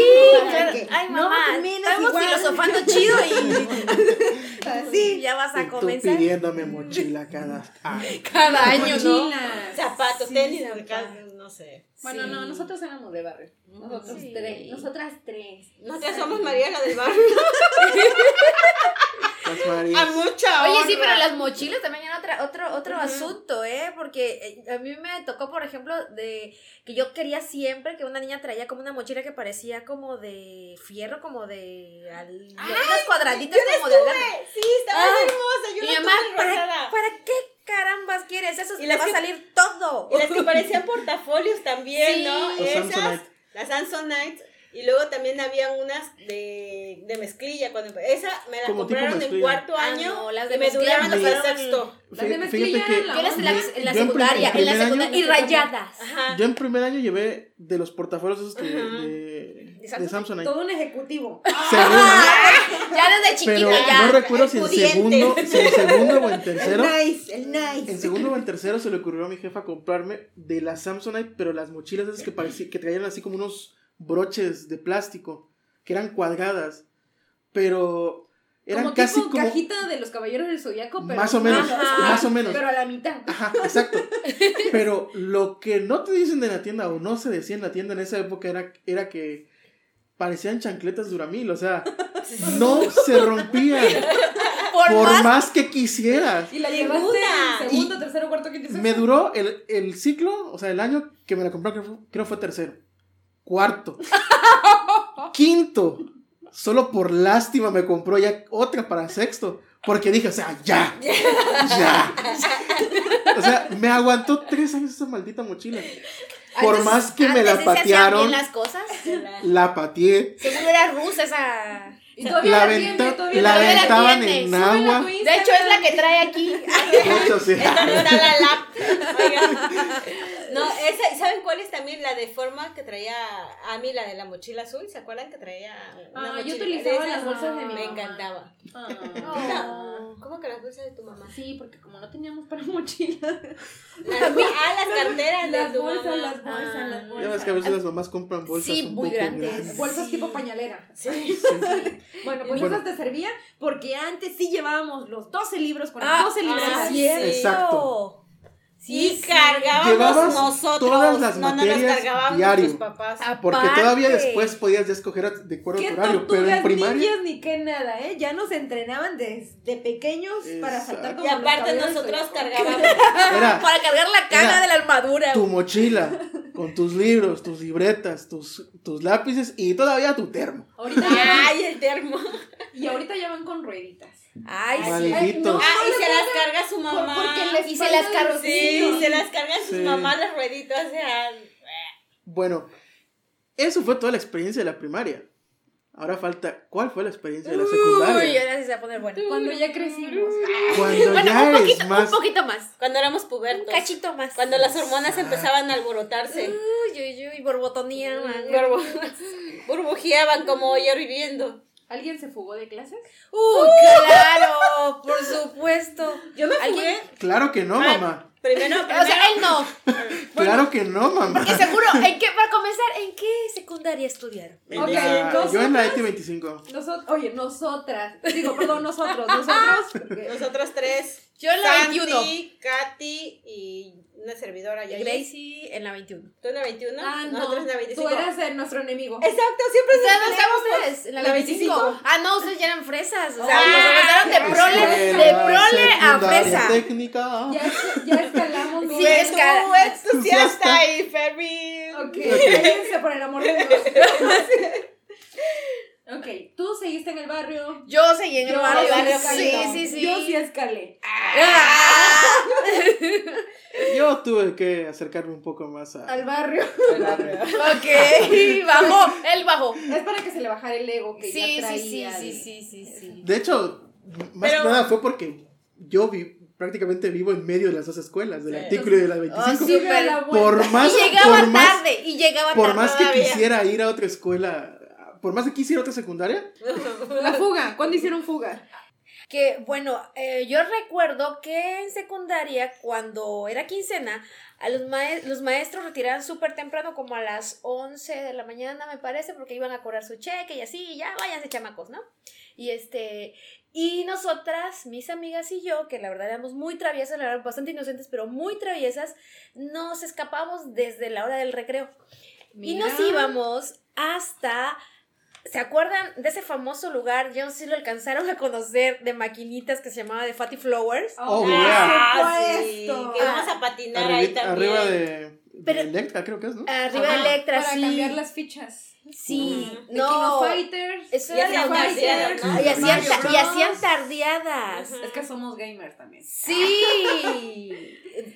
claro. Que, ay, mamá, no, estamos filosofando chido y así ya vas a comenzar. Tú pidiéndome mochila cada año, mochila, ¿no? Zapatos, sí, tenis, no sé. Bueno, sí. No, nosotros éramos de barrio. Nosotros sí. Nosotras tres. Nosotras somos María la del barrio. A mucha honra. Oye, sí, pero las mochilas también eran otro uh-huh, asunto, porque a mí me tocó, por ejemplo, de que yo quería siempre que una niña traía como una mochila que parecía como de fierro, como de unas cuadraditas, yo como de sí, estaba hermosa. Yo mi mamá, ¿para qué carambas quieres? Eso te va a salir todo. Y las que parecían portafolios también, sí, ¿no? Las Samsonite. Y luego también había unas de mezclilla. Esa me la compraron en cuarto año. No, las de mezclilla me duraban hasta sexto. Las de mezclilla eran en la secundaria. Y rayadas. Ajá. Yo en primer año llevé de los portafolios esos de Samsung. Todo un ejecutivo. Ya desde chiquita. Pero ya, no recuerdo si en segundo o en tercero. El nice. En segundo o en tercero se le ocurrió a mi jefa comprarme de la Samsonite, pero las mochilas esas que traían así como unos broches de plástico, que eran cuadradas, pero eran como casi como cajita de los Caballeros del Zodiaco, pero más o menos, pero a la mitad. Ajá, exacto. Pero lo que no te dicen en la tienda, o no se decía en la tienda en esa época, era que parecían chancletas Duramil, o sea, no se rompían. Por más que quisieras. Y la llevaste en segundo, tercero, cuarto, quinto. Me duró el ciclo, o sea, el año que me la compré, creo fue tercero. Cuarto. Quinto. Solo por lástima me compró ya otra para sexto. Porque dije, o sea, ya. O sea, me aguantó 3 años esa maldita mochila. Por antes, más que me la patearon. Bien las cosas. La pateé. Seguro era rusa esa. Y todavía la aventaban en agua. De hecho, es la que trae aquí. Esta no era la lap. No, esa, ¿saben cuál es también la de forma que traía a mí, la de la mochila azul? ¿Se acuerdan que traía una mochila? Yo utilizaba las bolsas de mi mamá. Me encantaba. ¿Cómo que las bolsas de tu mamá? Sí, porque como no teníamos para mochilas. Las carteras de tu mamá. Las bolsas. Ya ves que a veces las mamás compran bolsas. Sí, muy grandes. Bolsas tipo pañalera. Sí. Bueno, pues esas te servían porque antes sí llevábamos los 12 libros con los 12 libros. Así es. Exacto. Sí, cargábamos llevabas nosotros todas las materias, no nos cargábamos diario, tus papás. Porque aparte, todavía después podías ya escoger de acuerdo a tu horario, pero en primaria niñas, ni qué nada, ya nos entrenaban desde pequeños. Exacto. Para saltar como. Y aparte nosotros cargábamos para cargar la caja de la armadura. Tu mochila con tus libros, tus libretas, tus lápices y todavía tu termo. Ahorita el termo. Y ahorita ya van con rueditas. Ay, sí. No, y se las carga su mamá. Y se las carga. Sí, se las carga sus mamás las rueditas. O sea. Bueno, eso fue toda la experiencia de la primaria. Ahora falta, ¿cuál fue la experiencia de la secundaria? Uy, ahora sí se va a poner bueno. Cuando ya crecimos. Cuando ya un poquito más. Cuando éramos pubertos. Un cachito más. Cuando las hormonas empezaban a alborotarse. Uy, borbotoneaban. Burbujeaban como hoy hirviendo. ¿Alguien se fugó de clases? ¡Claro! Por supuesto. ¿Yo me fugué? Claro que no, mamá. Primero. O sea, él no. Bueno, claro que no, mamá. Porque seguro, para comenzar, ¿en qué secundaria estudiaron? Yo en la ET 25. Nosotros tres. Yo en la 21. Sandy, Katy y una servidora. Gracie en la 21. ¿Tú en la 21? Nosotros en la 25. Tú eras nuestro enemigo. Exacto, siempre estábamos en la 25. Ustedes ya eran fresas. O sea, nos pasaron de prole a fresa. Técnica. Ya escalamos. Sí, entusiasta ahí, Ferry. Ok, fíjense por el amor de Dios. Ok, ¿tú seguiste en el barrio? Yo seguí en el barrio. Sí. Yo sí escalé. Yo tuve que acercarme un poco más al barrio. Ok, bajó, él bajó. Es para que se le bajara el ego que ya traía. Sí. De hecho, más que nada fue porque yo prácticamente vivo en medio de las dos escuelas, del artículo y de la 25. Por más que quisiera ir a otra escuela. Por más que quisiera otra secundaria. La fuga, ¿cuándo hicieron fuga? Que bueno, yo recuerdo que en secundaria, cuando era quincena, a los maestros retiraban súper temprano, como a las 11 de la mañana, me parece, porque iban a cobrar su cheque y así, y ya váyanse chamacos, ¿no? Y nosotras, mis amigas y yo, que la verdad éramos muy traviesas, la verdad bastante inocentes, pero muy traviesas, nos escapamos desde la hora del recreo. Mira. Y nos íbamos hasta... ¿Se acuerdan de ese famoso lugar? Yo no sé si lo alcanzaron a conocer, de maquinitas, que se llamaba The Fatty Flowers. ¡Oh, yeah! Sí, que vamos a patinar arriba, ahí también. Arriba de Electra, creo que es, ¿no? Arriba de Electra, para sí. Para cambiar las fichas. Sí, uh-huh. No. King of Fighters. Eso era Fighters. ¿No? Y hacían tardeadas. Uh-huh. Es que somos gamers también. Sí.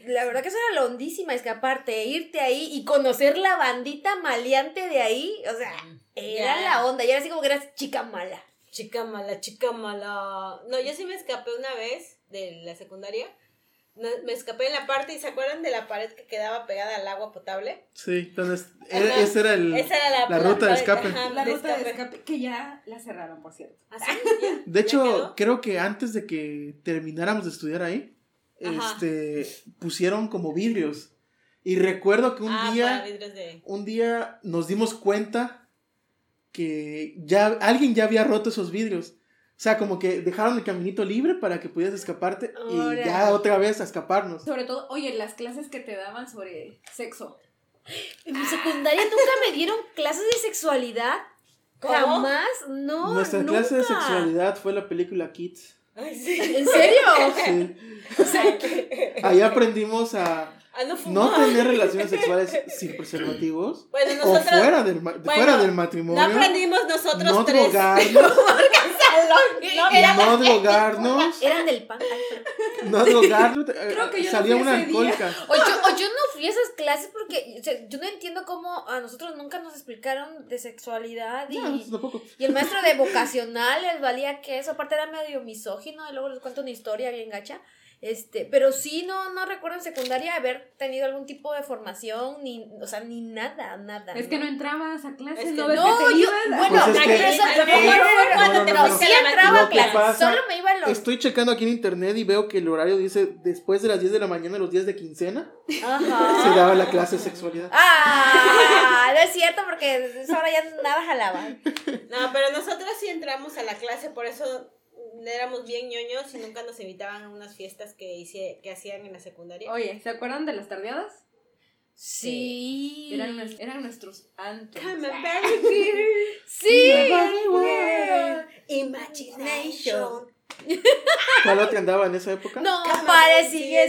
La verdad que eso era londísima, escaparte, irte ahí y conocer la bandita maleante de ahí. O sea, era la onda. Y era así como que eras chica mala. Chica mala. No, yo sí me escapé una vez de la secundaria. Me escapé en la parte, ¿y se acuerdan de la pared que quedaba pegada al agua potable? Sí, entonces, esa era la ruta de escape. Ajá, la ruta de escape, que ya la cerraron, por cierto. ¿Ah, sí? De hecho, quedó? Creo que antes de que termináramos de estudiar ahí, ajá, pusieron como vidrios. Y recuerdo que un día nos dimos cuenta que alguien ya había roto esos vidrios. O sea, como que dejaron el caminito libre para que pudieras escaparte. Ahora, y ya otra vez a escaparnos. Sobre todo, oye, las clases que te daban sobre sexo. En mi secundaria nunca me dieron clases de sexualidad. ¿Cómo? Jamás, no, nuestra nunca. Clase de sexualidad fue la película Kids. Ay, ¿sí? ¿En serio? Sí. O sea, que... Ahí aprendimos a no tener relaciones sexuales sin preservativos. Bueno, nosotros, o fuera del matrimonio. No aprendimos nosotros no tres. No drogarnos. Eran del pan. No drogarnos. Creo que yo salía no una alcohólica. O yo no fui a esas clases porque, o sea, yo no entiendo cómo a nosotros nunca nos explicaron de sexualidad. Y el maestro de vocacional les valía que eso. Aparte era medio misógino. Y luego les cuento una historia bien gacha. Pero sí, no recuerdo en secundaria haber tenido algún tipo de formación, ni, o sea, ni nada. Es que no entrabas a clases, no ves que te ibas. Bueno, sí entraba a clases, solo me iba a los... Estoy checando aquí en internet y veo que el horario dice después de las 10 de la mañana, los días de quincena, ajá, se daba la clase de sexualidad. Ah, no es cierto, porque eso ahora ya nada jalaba. No, pero nosotros sí entramos a la clase, por eso... Éramos bien ñoños y nunca nos invitaban a unas fiestas que hacían en la secundaria. Oye, ¿se acuerdan de las tardeadas? Sí. Eran nuestros antos. I'm a very girl. Sí. World. Imagination. ¿Cuál otro andaba en esa época? No, pare, sigue,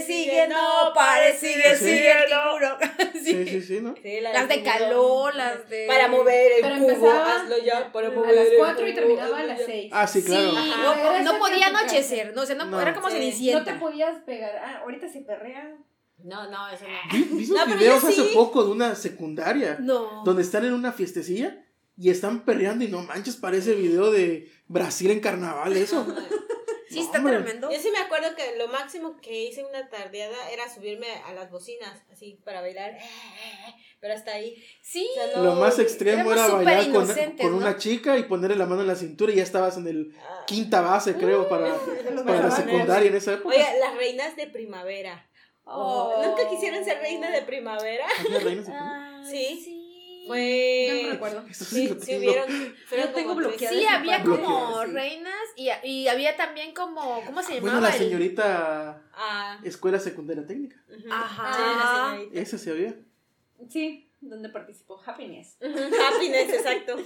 no, pare, sigue, no. Sí, ¿no? Sí, las de calor, las de... Para mover el pero cubo, hazlo ya, para mover el cubo. A las 4 y terminaba a las 6. Ah, sí, claro. Sí, no podía anochecer, no, o sea, no era como Cenicienta. No te podías pegar, ahorita se perrea. No, eso no. Vi unos videos hace poco de una secundaria. No. Donde están en una fiestecilla y están perreando y no manches, parece video de Brasil en carnaval, eso. Sí, está tremendo. Yo sí me acuerdo que lo máximo que hice en una tardeada era subirme a las bocinas, así, para bailar, pero hasta ahí. Sí. O sea, no, lo más extremo era bailar con ¿no? una chica y ponerle la mano en la cintura y ya estabas en el quinta base, creo, para la secundaria en esa época. Oye, las reinas de primavera. ¿Nunca quisieron ser reinas de primavera? ¿Reinas de primavera? Sí. Yo no recuerdo. Sí, hubieron. Yo tengo bloqueadas. Sí, había como reinas y había también como, ¿cómo se llamaba? Bueno, la señorita Escuela Secundaria Técnica. Ajá. Esa sí había. Sí, donde participó Happiness. Happiness, exacto.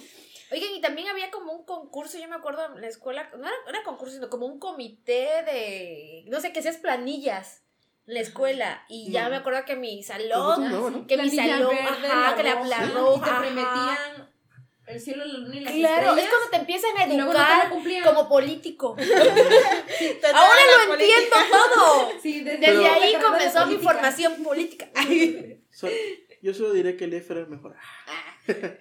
Oigan, y también había como un concurso, yo me acuerdo en la escuela, no era concurso, sino como un comité de, no sé, que hacías planillas. La escuela, y ya me acuerdo que mi salón, ¿no? Que mi salón, verde, ajá, que la roja, y te prometían el cielo, la luna y las estrellas. Claro, es cuando te empiezan a educar como político. Sí, ahora lo entiendo todo. Sí, desde ahí comenzó mi formación política. Yo solo diré que el F era el mejor.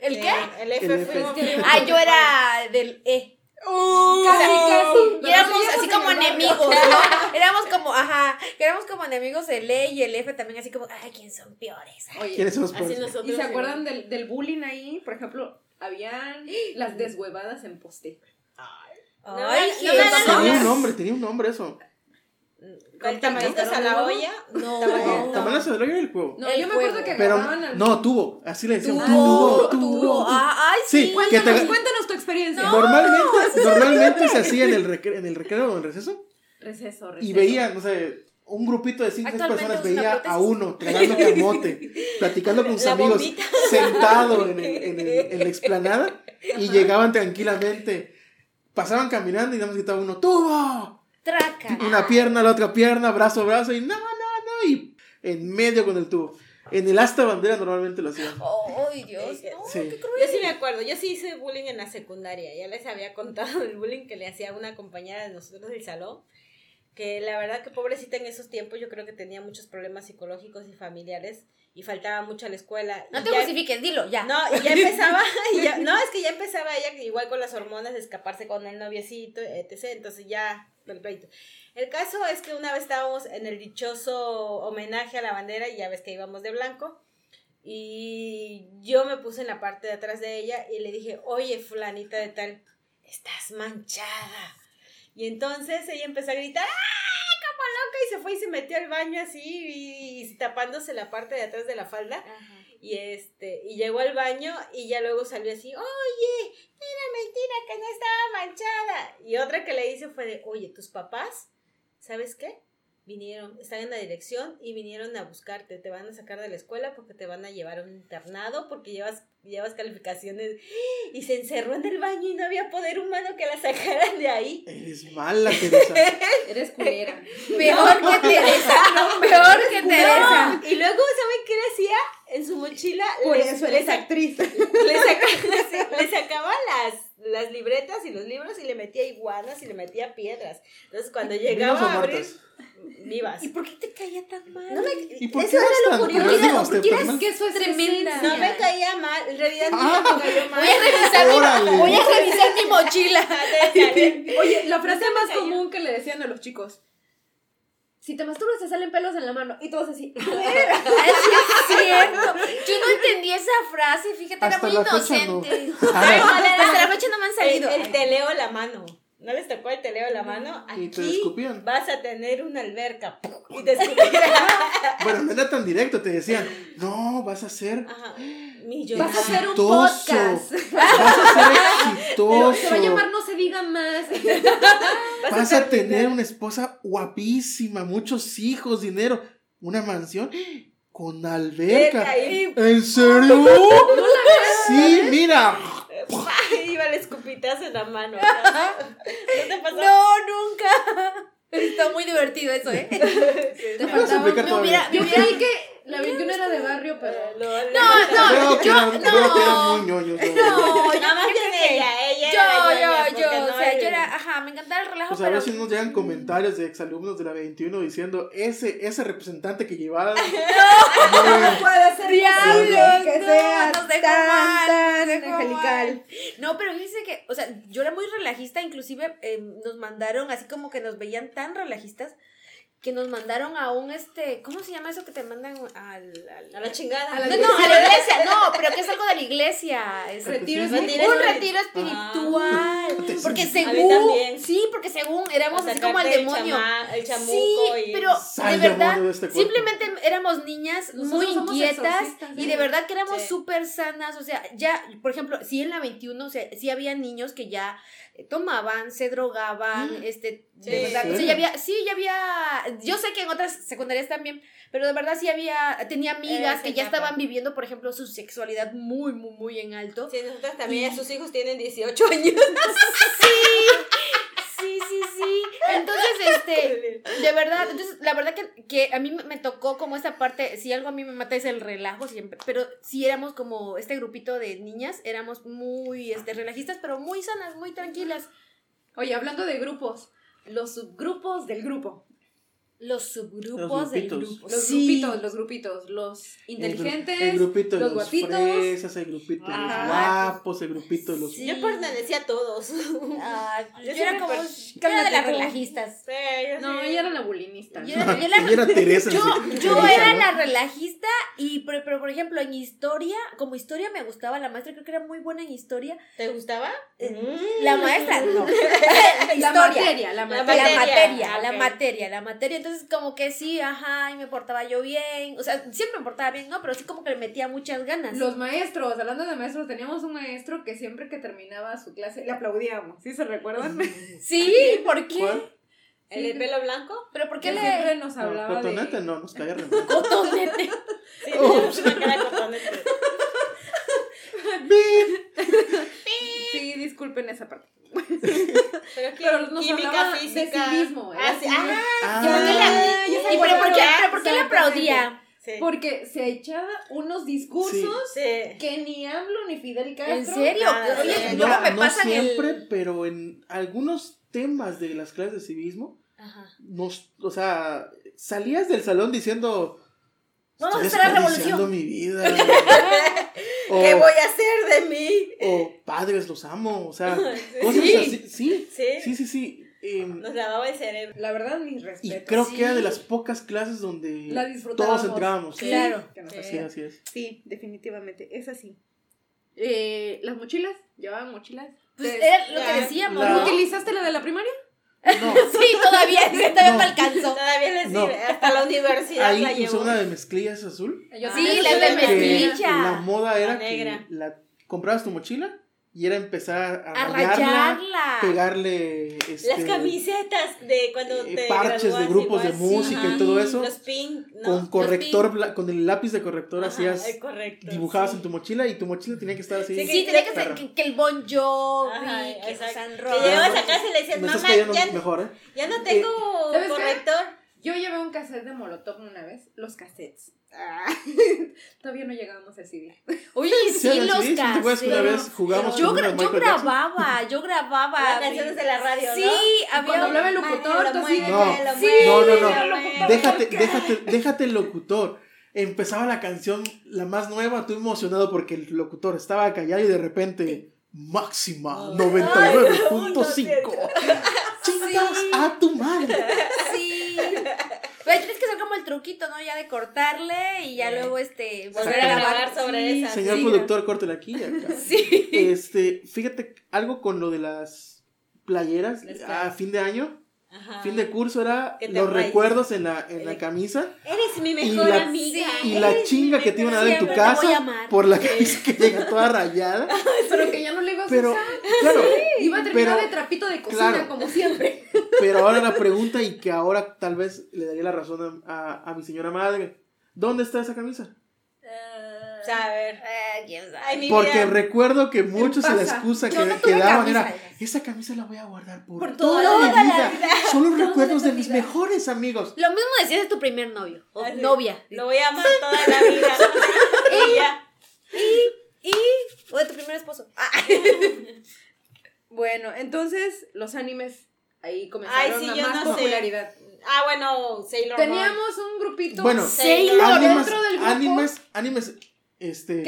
¿El qué? El F fue el mejor. Yo era del E. Casi. Y éramos así como enemigos, ¿no? Éramos como enemigos el E y el F también, así como, ay, ¿quién son peores? Oye, ¿quiénes son los peores? ¿Y se acuerdan del bullying ahí? Por ejemplo, habían las deshuevadas en poste. Ay, no, tenía un nombre eso. ¿Con tamalitos a la olla? No. ¿Tamales a la olla del cuevo? No, yo me acuerdo que agarraban al... No, tubo, así le decían. Tubo. Ay, sí. Cuéntanos tu experiencia. Normalmente se hacía en el recreo o en receso. Y veían, no sé, un grupito de 5 o 6 personas veía a uno tragando camote, platicando con sus amigos, sentado en la explanada, y llegaban tranquilamente, pasaban caminando y nada más gritaba uno, ¡tubo! Traca. Una pierna, la otra pierna, brazo, y no, y en medio con el tubo. En el asta bandera normalmente lo hacían. ¡Ay, Dios! No, sí. Qué cruel. Yo sí me acuerdo, yo sí hice bullying en la secundaria, ya les había contado el bullying que le hacía una compañera de nosotros del salón, que la verdad que pobrecita en esos tiempos yo creo que tenía muchos problemas psicológicos y familiares, y faltaba mucho a la escuela. No te justifiques, dilo, ya. No, y ya empezaba, ya empezaba ella igual con las hormonas de escaparse con el noviecito, etc. Entonces ya... El caso es que una vez estábamos en el dichoso homenaje a la bandera y ya ves que íbamos de blanco y yo me puse en la parte de atrás de ella y le dije, oye, fulanita de tal, estás manchada. Y entonces ella empezó a gritar, ¡ah! Como loca, y se fue y se metió al baño así y tapándose la parte de atrás de la falda. Ajá. Y llegó al baño y ya luego salió así, oye, era mentira que no estaba manchada. Y otra que le hice fue de, oye, tus papás, ¿sabes qué? Vinieron, están en la dirección y vinieron a buscarte, te van a sacar de la escuela porque te van a llevar a un internado porque llevas calificaciones. Y se encerró en el baño y no había poder humano que la sacaran de ahí. Eres mala, Teresa. Eres culera. Peor que Teresa, no, peor que Teresa. Y luego, ¿saben qué le hacía? En su mochila le sacaba las libretas y los libros y le metía iguanas y le metía piedras. Entonces cuando llegaba a abrir vivas. ¿Y por qué te caía tan mal? No me... Eso era lo curioso. ¿Por qué eres que eso es tremendo? No me caía mal, en realidad no me cayó mal. Voy a revisar mi mochila. Oye, la frase más común que le decían a los chicos: si te masturbas te salen pelos en la mano. Y todos así, a ver, es cierto. Yo no entendí esa frase, fíjate, hasta era muy inocente. No. Hasta la fecha no me han salido. El te leo la mano. ¿No les tocó el te leo la mano? Aquí vas a tener una alberca. Y te escupieron. Bueno, no era tan directo, te decían, no, vas a ser... Ajá. Vas a hacer un podcast. Vas a ser exitoso. Se va a llamar No se diga más. Vas a tener una esposa guapísima, muchos hijos, dinero, una mansión con alberca. ¿En serio? No, sí, mira. Iba el escupitazo en la mano. ¿No te pasó? No, nunca. Está muy divertido eso, ¿eh? Te faltaba. Yo creí que la 21 era de barrio, pero... Yo me encantaba el relajo, pues a ver si nos llegan comentarios de exalumnos de la 21 diciendo, ese representante que llevaban... ¡No! ¡No puede ser diablos! ¡Que sea tan angelical! No, pero fíjense que, o sea, yo era muy relajista, inclusive nos mandaron, así como que nos veían tan relajistas, que nos mandaron a un ¿cómo se llama eso que te mandan a la chingada? A la iglesia, no, pero que es algo de la iglesia, retiro espiritual, porque según, sí, porque según éramos así como al demonio, el chamuco, sí, pero de verdad, simplemente éramos niñas muy inquietas y de verdad que éramos súper sanas, o sea, ya, por ejemplo, sí en la 21, o sea, sí había niños que ya tomaban, se drogaban, de verdad, o sea, ya había, yo sé que en otras secundarias también, pero de verdad sí tenía amigas que ya estaban viviendo, por ejemplo, su sexualidad muy, muy, muy en alto. Sí, nosotras también, sus hijos tienen 18 años. Sí. Entonces, de verdad, entonces, la verdad que a mí me tocó como esa parte, si algo a mí me mata es el relajo siempre, pero sí éramos como este grupito de niñas, éramos muy, relajistas, pero muy sanas, muy tranquilas. Oye, hablando de grupos, los subgrupos del grupo. los subgrupos del grupo. Los grupitos, los grupitos. Los inteligentes, el grupito los guapitos. Fresas, el grupito de los guapos, el grupito de los... Sí. Yo pertenecía a todos. Yo era como... Yo era de las relajistas. Sí, yo era la bulinista. Yo era Teresa. Yo era la relajista, y pero por ejemplo, en historia, como historia me gustaba la maestra, creo que era muy buena en historia. ¿Te gustaba? La maestra, no. La materia. Entonces, como que sí, y me portaba yo bien. O sea, siempre me portaba bien, ¿no? Pero sí como que le metía muchas ganas. Los maestros, hablando de maestros, teníamos un maestro que siempre que terminaba su clase le aplaudíamos, ¿sí se recuerdan? Sí, ¿por qué? ¿Cuál? ¿El de pelo blanco? ¿Pero por qué le...? Siempre nos hablaba cotonete, de... nos caía remate. ¿Cotonete? Sí, tenemos una cara de cotonete. Sí, disculpen esa parte. Pero nos hablaba física, de sí mismo. ¿Pero por qué le aplaudía? Sí. Porque se echaba unos discursos que ni AMLO ni Fidel Castro. ¿En serio? No siempre, pero en algunos temas de las clases de civismo, o sea, salías del salón diciendo... Vamos a hacer la revolución. Mi vida. ¿Qué voy a hacer de mí? O padres, los amo. O sea, cosas así. Sí. Nos lavaba el cerebro. La verdad, mis respetos. Y creo que era de las pocas clases donde todos entrábamos. Claro. Sí, así es. Sí, definitivamente. Es así. Las mochilas. ¿Llevaban mochilas? Pues era lo que decíamos. ¿No utilizaste la de la primaria? No. Sí, todavía me alcanzó. Todavía les sirve, hasta la universidad ahí la llevo. Ahí una de mezclillas azul. Sí, la de mezclilla. La moda era negra. Que comprabas tu mochila y era empezar a rayarla, pegarle las camisetas de cuando te parches de grupos de música y todo eso. Los pink, con corrector, con el lápiz de corrector hacías dibujabas en tu mochila, y tu mochila tenía que estar así. Sí, tenía que ser que el Bon Jovi, que San Roque. Que llevas a casa y le decías, mamá, ya no tengo corrector. Yo llevé un cassette de Molotov una vez, los cassettes. Todavía no llegábamos al CD. Oye, sí, los cassettes. Una vez jugamos yo grababa las canciones de la radio, sí, ¿no? Sí, cuando hablaba el locutor, no. Déjate el locutor. Empezaba la canción, la más nueva, tú emocionado porque el locutor estaba callado, y de repente Máxima 99.5. Chingas a tu madre. Sí. Pero tienes que hacer como el truquito, ¿no? Ya de cortarle y ya luego volver a grabar sobre esa. Señor productor, córtela aquí y acá. Sí. Fíjate, algo con lo de las playeras a fin de año. Ajá. Fin de curso era los recuerdos en la camisa. Eres mi mejor amiga. Y la chinga que te iban a dar en tu casa por la camisa que llega toda rayada. Pero que ya no le ibas a usar. Claro, iba a terminar de trapito de cocina, como siempre. Pero ahora la pregunta, y que ahora tal vez le daría la razón a mi señora madre: ¿dónde está esa camisa? Quién sabe. Porque recuerdo que muchos la excusa que daban era: esa camisa la voy a guardar por toda la vida. Son los recuerdos de mis mejores amigos. Lo mismo decías de tu primer novio o novia. Lo voy a amar toda la vida. Ella. O de tu primer esposo. Bueno, entonces los animes ahí comenzaron a más popularidad. Bueno, Sailor Mars. Teníamos un grupito. Bueno, Sailor dentro del grupo. Animes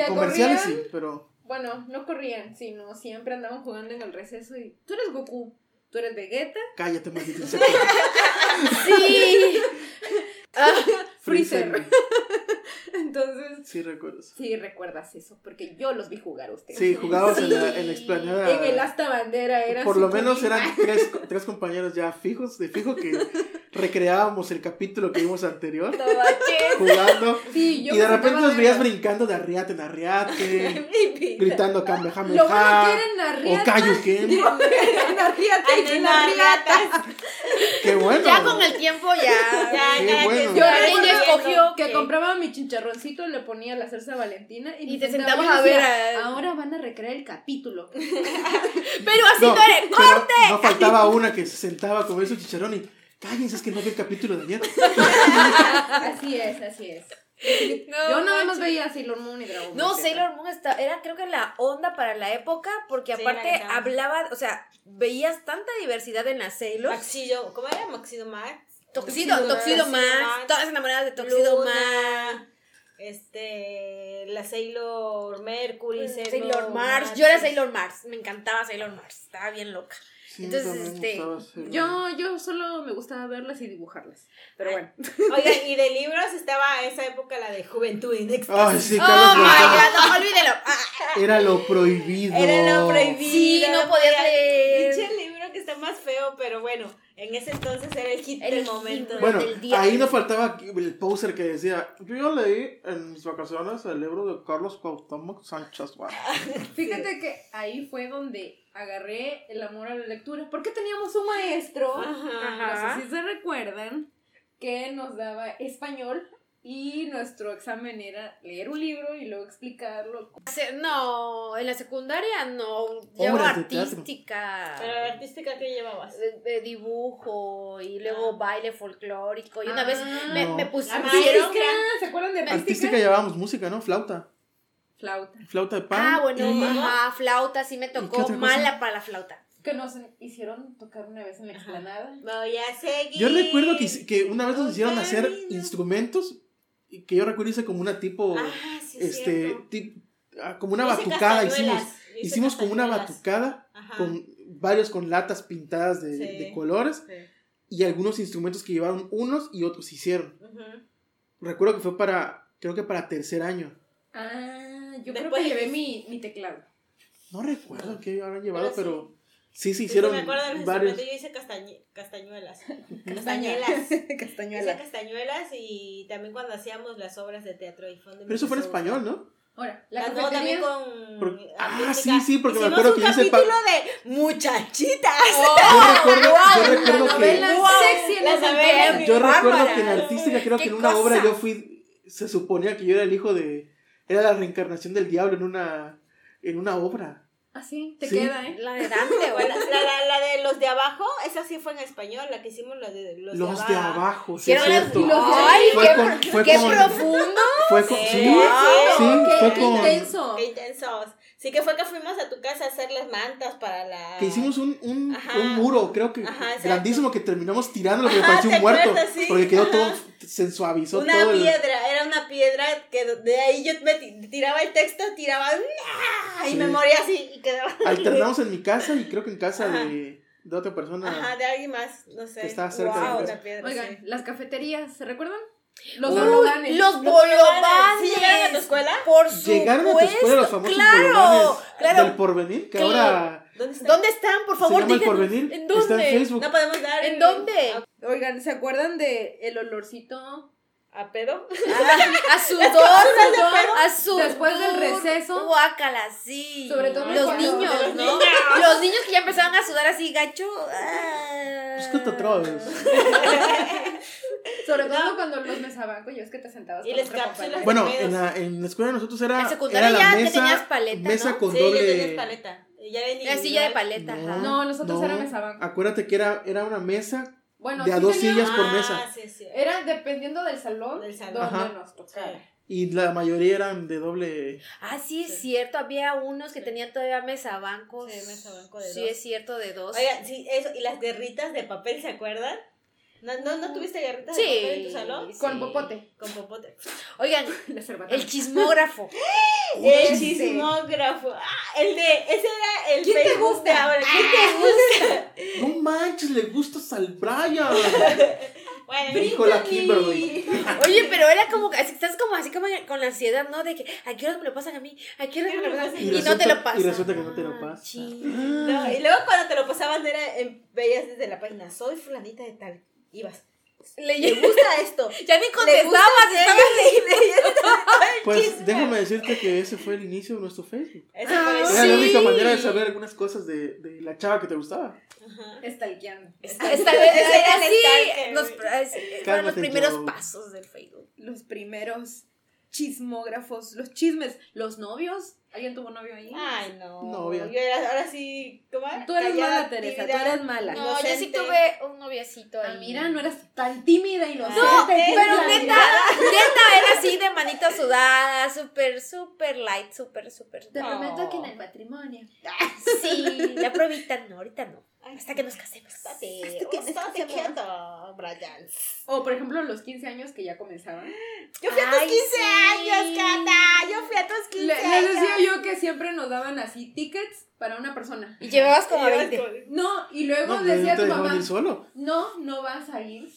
comerciales, corrían, sí, pero... Bueno, no corrían, sino siempre andaban jugando en el receso y... Tú eres Goku, tú eres Vegeta... Cállate, maldito. Sí. Freezer. Entonces... Sí recuerdas eso, porque yo los vi jugar a ustedes. Sí, jugábamos en la explanada. En el hasta bandera era... Por lo menos eran tres compañeros ya fijos, que... recreábamos el capítulo que vimos anterior jugando, y de repente nos veías brincando de arriate en arriate, gritando Kamehameha, lo bueno que eran arriatas, o Kayuken, qué bueno. Ya con el tiempo ya bueno. Yo escogió que compraba mi chicharroncito, le ponía la salsa Valentina y te sentabas a ver ahora van a recrear el capítulo. Pero así no era, corte, no faltaba una que se sentaba a comer su chicharrón y cállense, es que no vi el capítulo de ayer. Así es. Yo nada más veía Sailor Moon y Dragon Ball. No, Sailor Moon era creo que la onda para la época, porque aparte hablaba, o sea, veías tanta diversidad en la Sailor. ¿Cómo era? Maxido Max. Tuxedo Mask, todas enamoradas de Tuxedo Mask. La Sailor Mercury, Sailor Mars. Yo era Sailor Mars, me encantaba Sailor Mars, estaba bien loca. Sí, entonces, yo solo me gustaba verlas y dibujarlas. Pero bueno. Oye, y de libros estaba esa época la de Juventud Inexpresiva. Ay, sí, Carlos. Oh my God, no, olvídelo. Era lo prohibido. Sí, no podía leer. Dicho el libro que está más feo, pero bueno, en ese entonces era el hit del momento. Bueno, del día ahí no faltaba el poser que decía, yo leí en mis vacaciones el libro de Carlos Cuauhtémoc Sánchez. Fíjate que ahí fue donde agarré el amor a la lectura, porque teníamos un maestro, no sé si se recuerdan, que nos daba español y nuestro examen era leer un libro y luego explicarlo. No, en la secundaria no, llevaba artística. ¿Pero la artística qué llevabas? De dibujo y luego baile folclórico. Y una vez me pusieron... ¿Se acuerdan de artística? Llevábamos música, ¿no? Flauta de pan. Ah, bueno, flauta, sí me tocó mala para la flauta. Que nos hicieron tocar una vez en la explanada. Voy a seguir. Yo recuerdo que una vez nos hicieron hacer instrumentos, y que yo recuerdo hice como una tipo, como una batucada, hicimos como una batucada, con latas pintadas de colores, y algunos instrumentos que llevaron unos y otros hicieron. Recuerdo que fue creo que para tercer año. Yo creo que llevé mi teclado. No recuerdo qué habrán llevado, pero sí hicieron varios. Me acuerdo del instrumento, yo hice castañuelas. Hice castañuelas y también cuando hacíamos las obras de teatro. Pero eso fue en español, ¿no? Ahora, la también con... porque me acuerdo que hice... Hicimos un capítulo de muchachitas. Yo recuerdo que... Yo recuerdo que en artística, creo que en una obra yo fui... Se suponía que yo era el hijo de... Era la reencarnación del diablo en una obra. Ah, sí, queda, ¿eh? La de Dante, bueno. la de los de abajo, esa sí fue en español, la que hicimos los de abajo. Sí, es cierto. Ay, qué profundo. Qué intensos. Sí, que fue que fuimos a tu casa a hacer las mantas para la... Que hicimos un muro, creo que grandísimo, que terminamos tirando lo que me pareció un muerto. Sí. Porque quedó todo, se suavizó una todo. Era una piedra que de ahí yo me tiraba el texto, y me moría así y quedaba... Alternamos en mi casa y creo que en casa de otra persona. Ajá, de alguien más, no sé. Que estaba cerca de la piedra. Oigan, las cafeterías, ¿se recuerdan? Los bolobanes. Los bolobanes. ¿Sí llegaron a tu escuela? Por supuesto. Llegaron a tu escuela los famosos bolobanes del Porvenir, que ahora... ¿Dónde están? Por favor, díganos. ¿Se llama el Porvenir? ¿En dónde? Está en Facebook. No podemos dar. ¿En dónde? Oigan, ¿se acuerdan de el olorcito a pedo? A sudor. Después del receso. Guácala, sí. Sobre todo los niños, ¿no? Los niños que ya empezaban a sudar así, gacho. Es que te atreves. Sobre todo cuando los mesabancos, yo es que te sentabas con otra compañera. Bueno, en la escuela de nosotros era la mesa, mesa con doble. Sí, ya tenías paleta. La silla de paleta. No, nosotros era mesabanco. Acuérdate que era una mesa de a dos sillas por mesa. Sí. Era dependiendo del salón donde nos tocaba. Y la mayoría eran de doble. Ah, sí, es cierto. Había unos que tenían todavía mesabancos. Sí, mesabanco de dos. Sí, es cierto, de dos. Oigan, sí, eso. Y las guerritas de papel, ¿se acuerdan? ¿No tuviste guerritas de papel en tu salón? Sí. Con popote. Oigan, el chismógrafo. Ese era el Facebook. ¿Quién te gusta? No manches, le gustas al Brian. Bueno, la Kimberly. Oye, pero era como que estás como así como con la ansiedad, ¿no? De que ¿a qué hora me lo pasan a mí? ¿A qué hora me lo pasan? Y no te lo pasan. Y resulta que no te lo pasan. No, y luego cuando te lo pasaban veías desde la página, soy fulanita de tal. Ibas. Le gusta esto. Ya ni contestabas, estabas leyendo. Pues déjame decirte que ese fue el inicio de nuestro Facebook. Era la única manera de saber algunas cosas de la chava que te gustaba. Stalkeando. Fueron los primeros pasos del Facebook. Los primeros chismógrafos, los chismes, los novios. ¿Alguien tuvo novio ahí? Ay, no. Novia. Ahora sí, ¿cómo? Tú eres mala, Teresa, tú eres mala. No, inocente. Yo sí tuve un noviecito ahí. Mira, no eras tan tímida y inocente. No, pero neta era así de manita sudada, súper, súper light, súper, súper. Te prometo que en el matrimonio. Sí, Sí, ya probita, no, ahorita no. Hasta que nos casemos. Estate quieto, Brian. O, por ejemplo, los 15 años que ya comenzaron. Yo fui a tus 15 años, Cata. Yo fui a tus 15 años. Les decía yo que siempre nos daban así tickets para una persona. Y llevabas como 20. No, y luego decía tu mamá, no vas a ir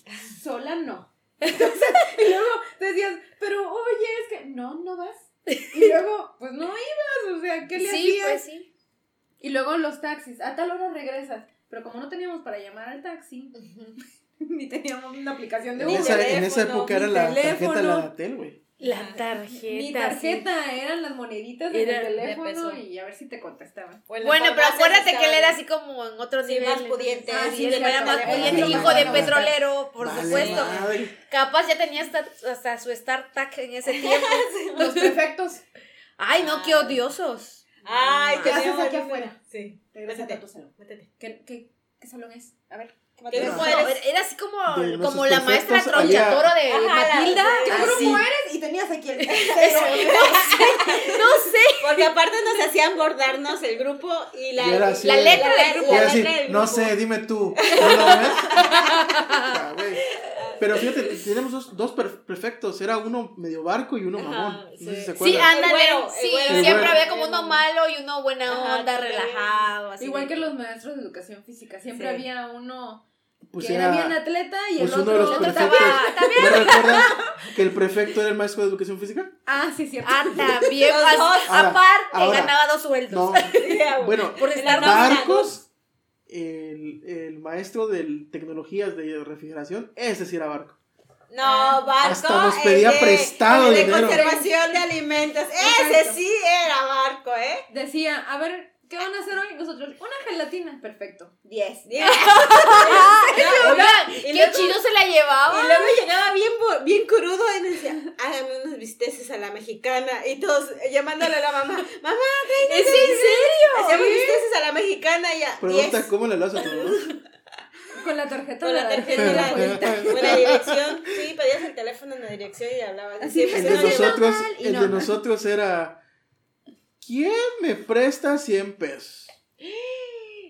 sola, no. Entonces, y luego decías, pero oye, es que no vas. Y luego, pues no ibas, o sea, ¿qué le hacías? Pues sí. Y luego los taxis, a tal hora regresas. Pero como no teníamos para llamar al taxi, ni teníamos una aplicación de Uber. En esa época era la tarjeta de la Tel, güey. La tarjeta. Mi tarjeta, sí. Eran las moneditas del teléfono y a ver si te contestaban. Bueno, pero acuérdate que él era así como en otros niveles. Más pudiente. Sí, él era más pudiente, hijo de petrolero, por supuesto. Capaz ya tenía hasta su StarTAC en ese tiempo. Los perfectos. Ay, no, qué odiosos. Ay, ¿qué haces aquí afuera? Sí. Regrésate a tu salón. Métete. ¿Qué salón es? A ver. ¿Qué grupo eres? Era así como la maestra tronchatoro de Matilda. ¿Qué grupo eres? Y tenías aquí el... No sé. Porque aparte nos hacían bordarnos el grupo y la letra del grupo. No sé, dime tú. ¿No lo ves? Pero fíjate, tenemos dos perfectos. Era uno medio barco y uno mamón. Ajá, sí. No sé si se acuerdan. Sí, ándale. Sí, siempre había como uno malo y uno buena onda, relajado. Así igual que los maestros de educación física. Siempre había uno que era bien atleta y el otro trataba. ¿No recuerdas que el prefecto era el maestro de educación física? Ah, sí, cierto. Ah, también. Aparte, ganaba 2 sueldos. No. Bueno, por estar barcos. El maestro de tecnologías de refrigeración, ese sí era barco. No, barco. Hasta nos pedía prestado de dinero. Conservación de alimentos. Exacto. Ese sí era barco, ¿eh? Decía, a ver, ¿qué van a hacer hoy nosotros? Una gelatina, perfecto. 10. Qué chido se la llevaba. Y luego llegaba bien crudo y decía, háganme unos bisteces a la mexicana. Y todos llamándole a la mamá, mamá, ¿es en serio? Hacíamos bisteces a la mexicana y ya. Pregunta, ¿cómo le das a tu mamá? Con la tarjeta. Con la tarjeta de la abuelita. Con la dirección. Sí, pedías el teléfono en la dirección y hablabas. El de nosotros era... ¿Quién me presta 100 pesos?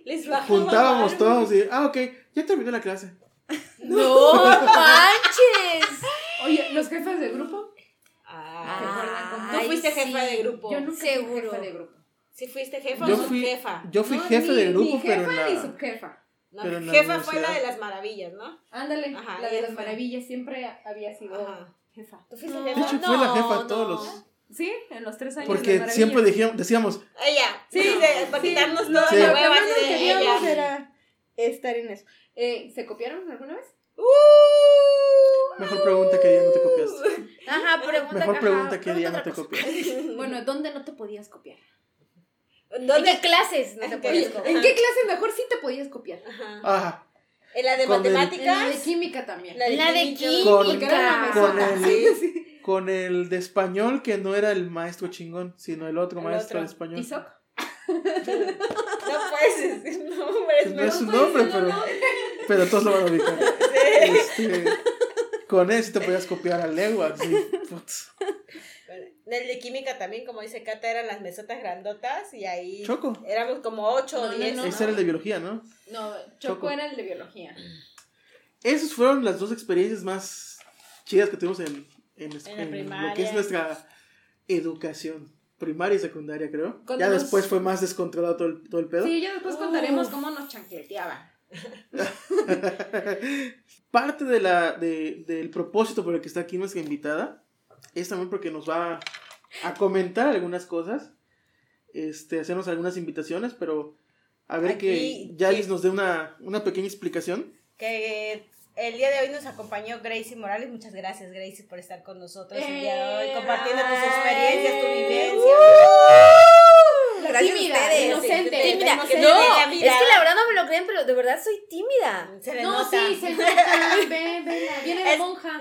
Les bajaba. Juntábamos todos y... Ah, ok, ya terminó la clase. ¡No manches! Oye, ¿los jefes de grupo? ¿Tú fuiste jefa de grupo? Yo nunca fui jefa de grupo. ¿Sí fuiste jefa o subjefa? Yo fui jefe de grupo, pero nada. Ni jefa ni subjefa. No, jefa fue la de las maravillas, ¿no? Ándale, la de las maravillas siempre había sido jefa. ¿Tú fuiste jefa? De hecho, fue la jefa de todos los... Sí, en los 3 años. Porque siempre decíamos ella. Sí, para quitarnos toda la hueva. Lo que queríamos era estar en eso. ¿Se copiaron alguna vez? Mejor pregunta que día no te copiaste. Ajá, pregunta que día no te copiaste. Bueno, ¿dónde no te podías copiar? ¿En qué clases no te podías copiar? ¿En qué clases mejor sí te podías copiar? Ajá. En la de matemáticas. En la de química también. La de química. Con el de español, que no era el maestro chingón, sino el otro maestro de español. ¿Tizoc? No puedes decir nombres. No es su nombre, pero todos lo van a ubicar. Sí. Con él sí te podías copiar a lengua. Sí. El de química también, como dice Cata, eran las mesotas grandotas y ahí... Choco. Éramos como 8 o 10. Ese era el de biología, ¿no? No, Choco era el de biología. Esas fueron las 2 experiencias más chidas que tuvimos en lo que es nuestra educación primaria y secundaria, creo. Ya después fue más descontrolado todo el pedo. Sí, ya después contaremos cómo nos chanqueteaba. Parte del propósito por el que está aquí nuestra invitada es también porque nos va a comentar algunas cosas, hacernos algunas invitaciones, pero a ver aquí, que Yalis nos dé una pequeña explicación. Que... El día de hoy nos acompañó Grace Morales. Muchas gracias, Grace, por estar con nosotros el día de hoy, compartiendo tus experiencias, tu vivencia. Gracias, ustedes. Inocente. Es que la verdad no me lo creen, pero de verdad soy tímida. Se nota. Viene de monja.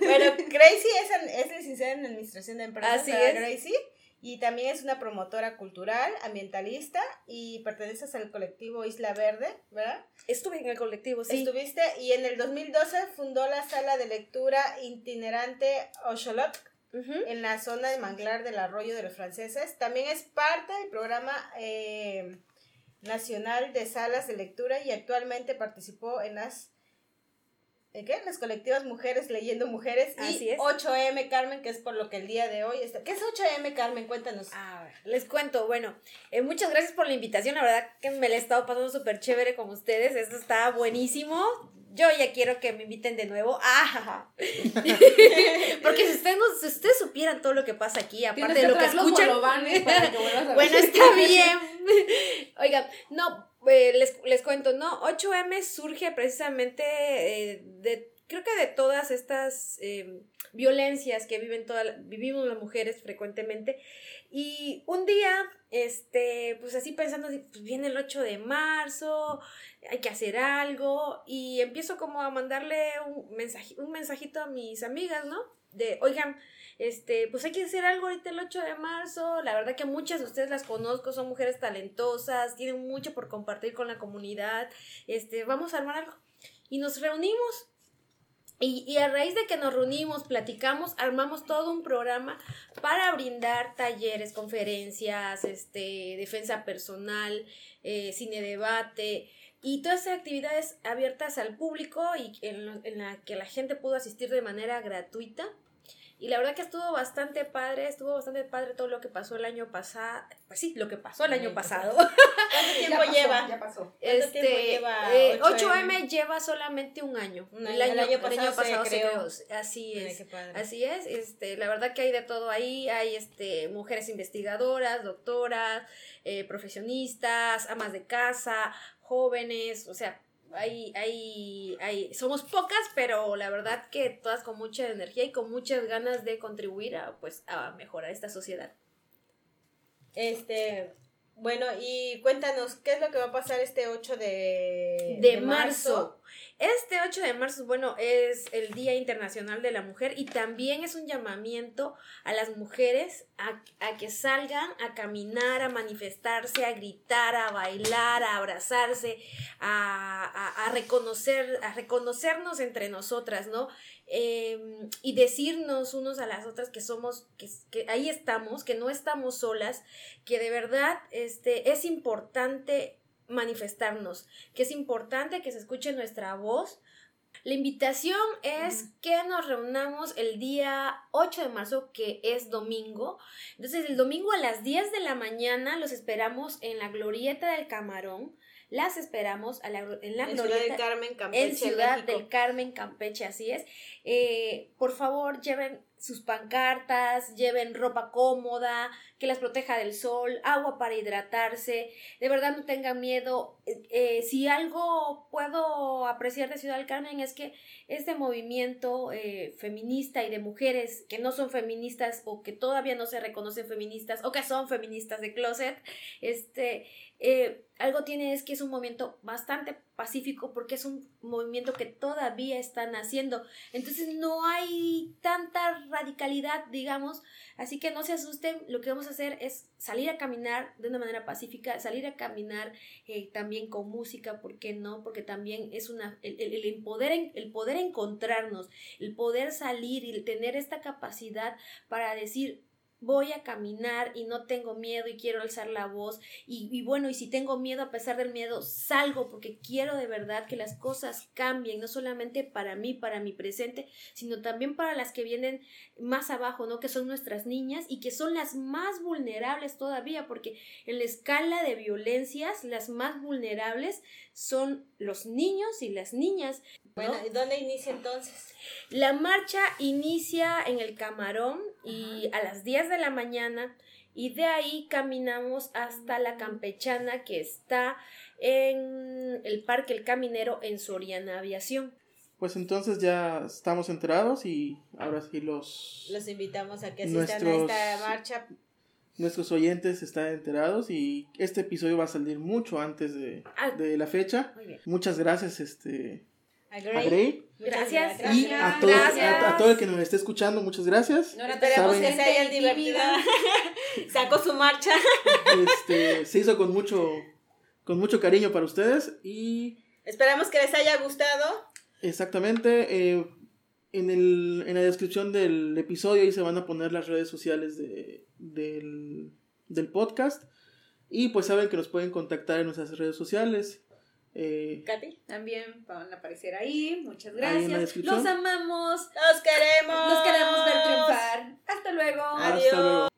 Bueno, Grace es licenciada en administración de empresas. Así es. Grace. Y también es una promotora cultural, ambientalista, y perteneces al colectivo Isla Verde, ¿verdad? Estuve en el colectivo, sí. Estuviste, y en el 2012 fundó la sala de lectura itinerante Osholot, en la zona de manglar del Arroyo de los Franceses. También es parte del programa nacional de salas de lectura y actualmente participó en las colectivas Mujeres Leyendo Mujeres y 8M Carmen, que es por lo que el día de hoy está. ¿Qué es 8M Carmen? Cuéntanos. A ver, les cuento. Bueno, muchas gracias por la invitación. La verdad que me la he estado pasando súper chévere con ustedes. Esto está buenísimo. Yo ya quiero que me inviten de nuevo. ¡Ah! Porque si ustedes supieran todo lo que pasa aquí, aparte de lo que escuchan. Para que vuelvas a bueno, está bien. Oigan, no, les cuento, ¿no? 8M surge precisamente creo que de todas estas violencias que vivimos las mujeres frecuentemente. Y un día, pues así pensando, pues viene el 8 de marzo, hay que hacer algo, y empiezo como a mandarle un mensajito a mis amigas, ¿no? De, oigan, pues hay que hacer algo ahorita el 8 de marzo, la verdad que muchas de ustedes las conozco, son mujeres talentosas, tienen mucho por compartir con la comunidad, vamos a armar algo. Y nos reunimos. Y a raíz de que nos reunimos, platicamos, armamos todo un programa para brindar talleres, conferencias, defensa personal, cine debate y todas esas actividades abiertas al público y en la que la gente pudo asistir de manera gratuita. Y la verdad que estuvo bastante padre todo lo que pasó el año pasado. Pues sí, lo que pasó el año pasado. ¿Cuánto tiempo lleva? 8M lleva solamente un año. El año pasado se creó. Así es. La verdad que hay de todo ahí. Hay mujeres investigadoras, doctoras, profesionistas, amas de casa, jóvenes, o sea, somos pocas, pero la verdad que todas con mucha energía y con muchas ganas de contribuir a mejorar esta sociedad. Bueno, y cuéntanos, ¿qué es lo que va a pasar este 8 de marzo? Este 8 de marzo, bueno, es el Día Internacional de la Mujer y también es un llamamiento a las mujeres a que salgan a caminar, a manifestarse, a gritar, a bailar, a abrazarse, a reconocernos entre nosotras, ¿no? Y decirnos unos a las otras que somos, que ahí estamos, que no estamos solas, que de verdad es importante manifestarnos, que es importante que se escuche nuestra voz. La invitación es que nos reunamos el día 8 de marzo, que es domingo. Entonces, el domingo a las 10 de la mañana los esperamos en la Glorieta del Camarón. Las esperamos en Ciudad del Carmen, Campeche, en Ciudad del Carmen, Campeche, así es. Por favor, lleven sus pancartas, lleven ropa cómoda, que las proteja del sol, agua para hidratarse. De verdad, no tengan miedo. Si algo puedo apreciar de Ciudad del Carmen es que este movimiento feminista y de mujeres que no son feministas o que todavía no se reconocen feministas o que son feministas de closet, algo tiene es que es un movimiento bastante pacífico porque es un movimiento que todavía están haciendo, entonces no hay tanta radicalidad, digamos, así que no se asusten, lo que vamos a hacer es salir a caminar de una manera pacífica, salir a caminar también con música, ¿por qué no? Porque también es el poder encontrarnos, el poder salir y tener esta capacidad para decir, voy a caminar y no tengo miedo y quiero alzar la voz y bueno, y si tengo miedo, a pesar del miedo, salgo porque quiero de verdad que las cosas cambien, no solamente para mí, para mi presente, sino también para las que vienen más abajo, ¿no? Que son nuestras niñas y que son las más vulnerables todavía, porque en la escala de violencias, las más vulnerables son los niños y las niñas, ¿no? Bueno, ¿y dónde inicia entonces? La marcha inicia en el Camarón y a las 10 de la mañana y de ahí caminamos hasta la Campechana que está en el Parque El Caminero en Soriana Aviación. Pues entonces ya estamos enterados y ahora sí los invitamos a que asistan a esta marcha. Nuestros oyentes están enterados y este episodio va a salir mucho antes de la fecha. Muy bien. Muchas gracias a Grey. Gracias. Y a todos, a todo el que nos esté escuchando, muchas gracias. No esperamos que se hayan divertido. Sacó su marcha. Se hizo con mucho cariño para ustedes y esperamos que les haya gustado. Exactamente. En la descripción del episodio ahí se van a poner las redes sociales del podcast. Y pues saben que nos pueden contactar en nuestras redes sociales. Katy también van a aparecer ahí. Muchas gracias. Los amamos. Los queremos. Los queremos ver triunfar. Hasta luego. Adiós.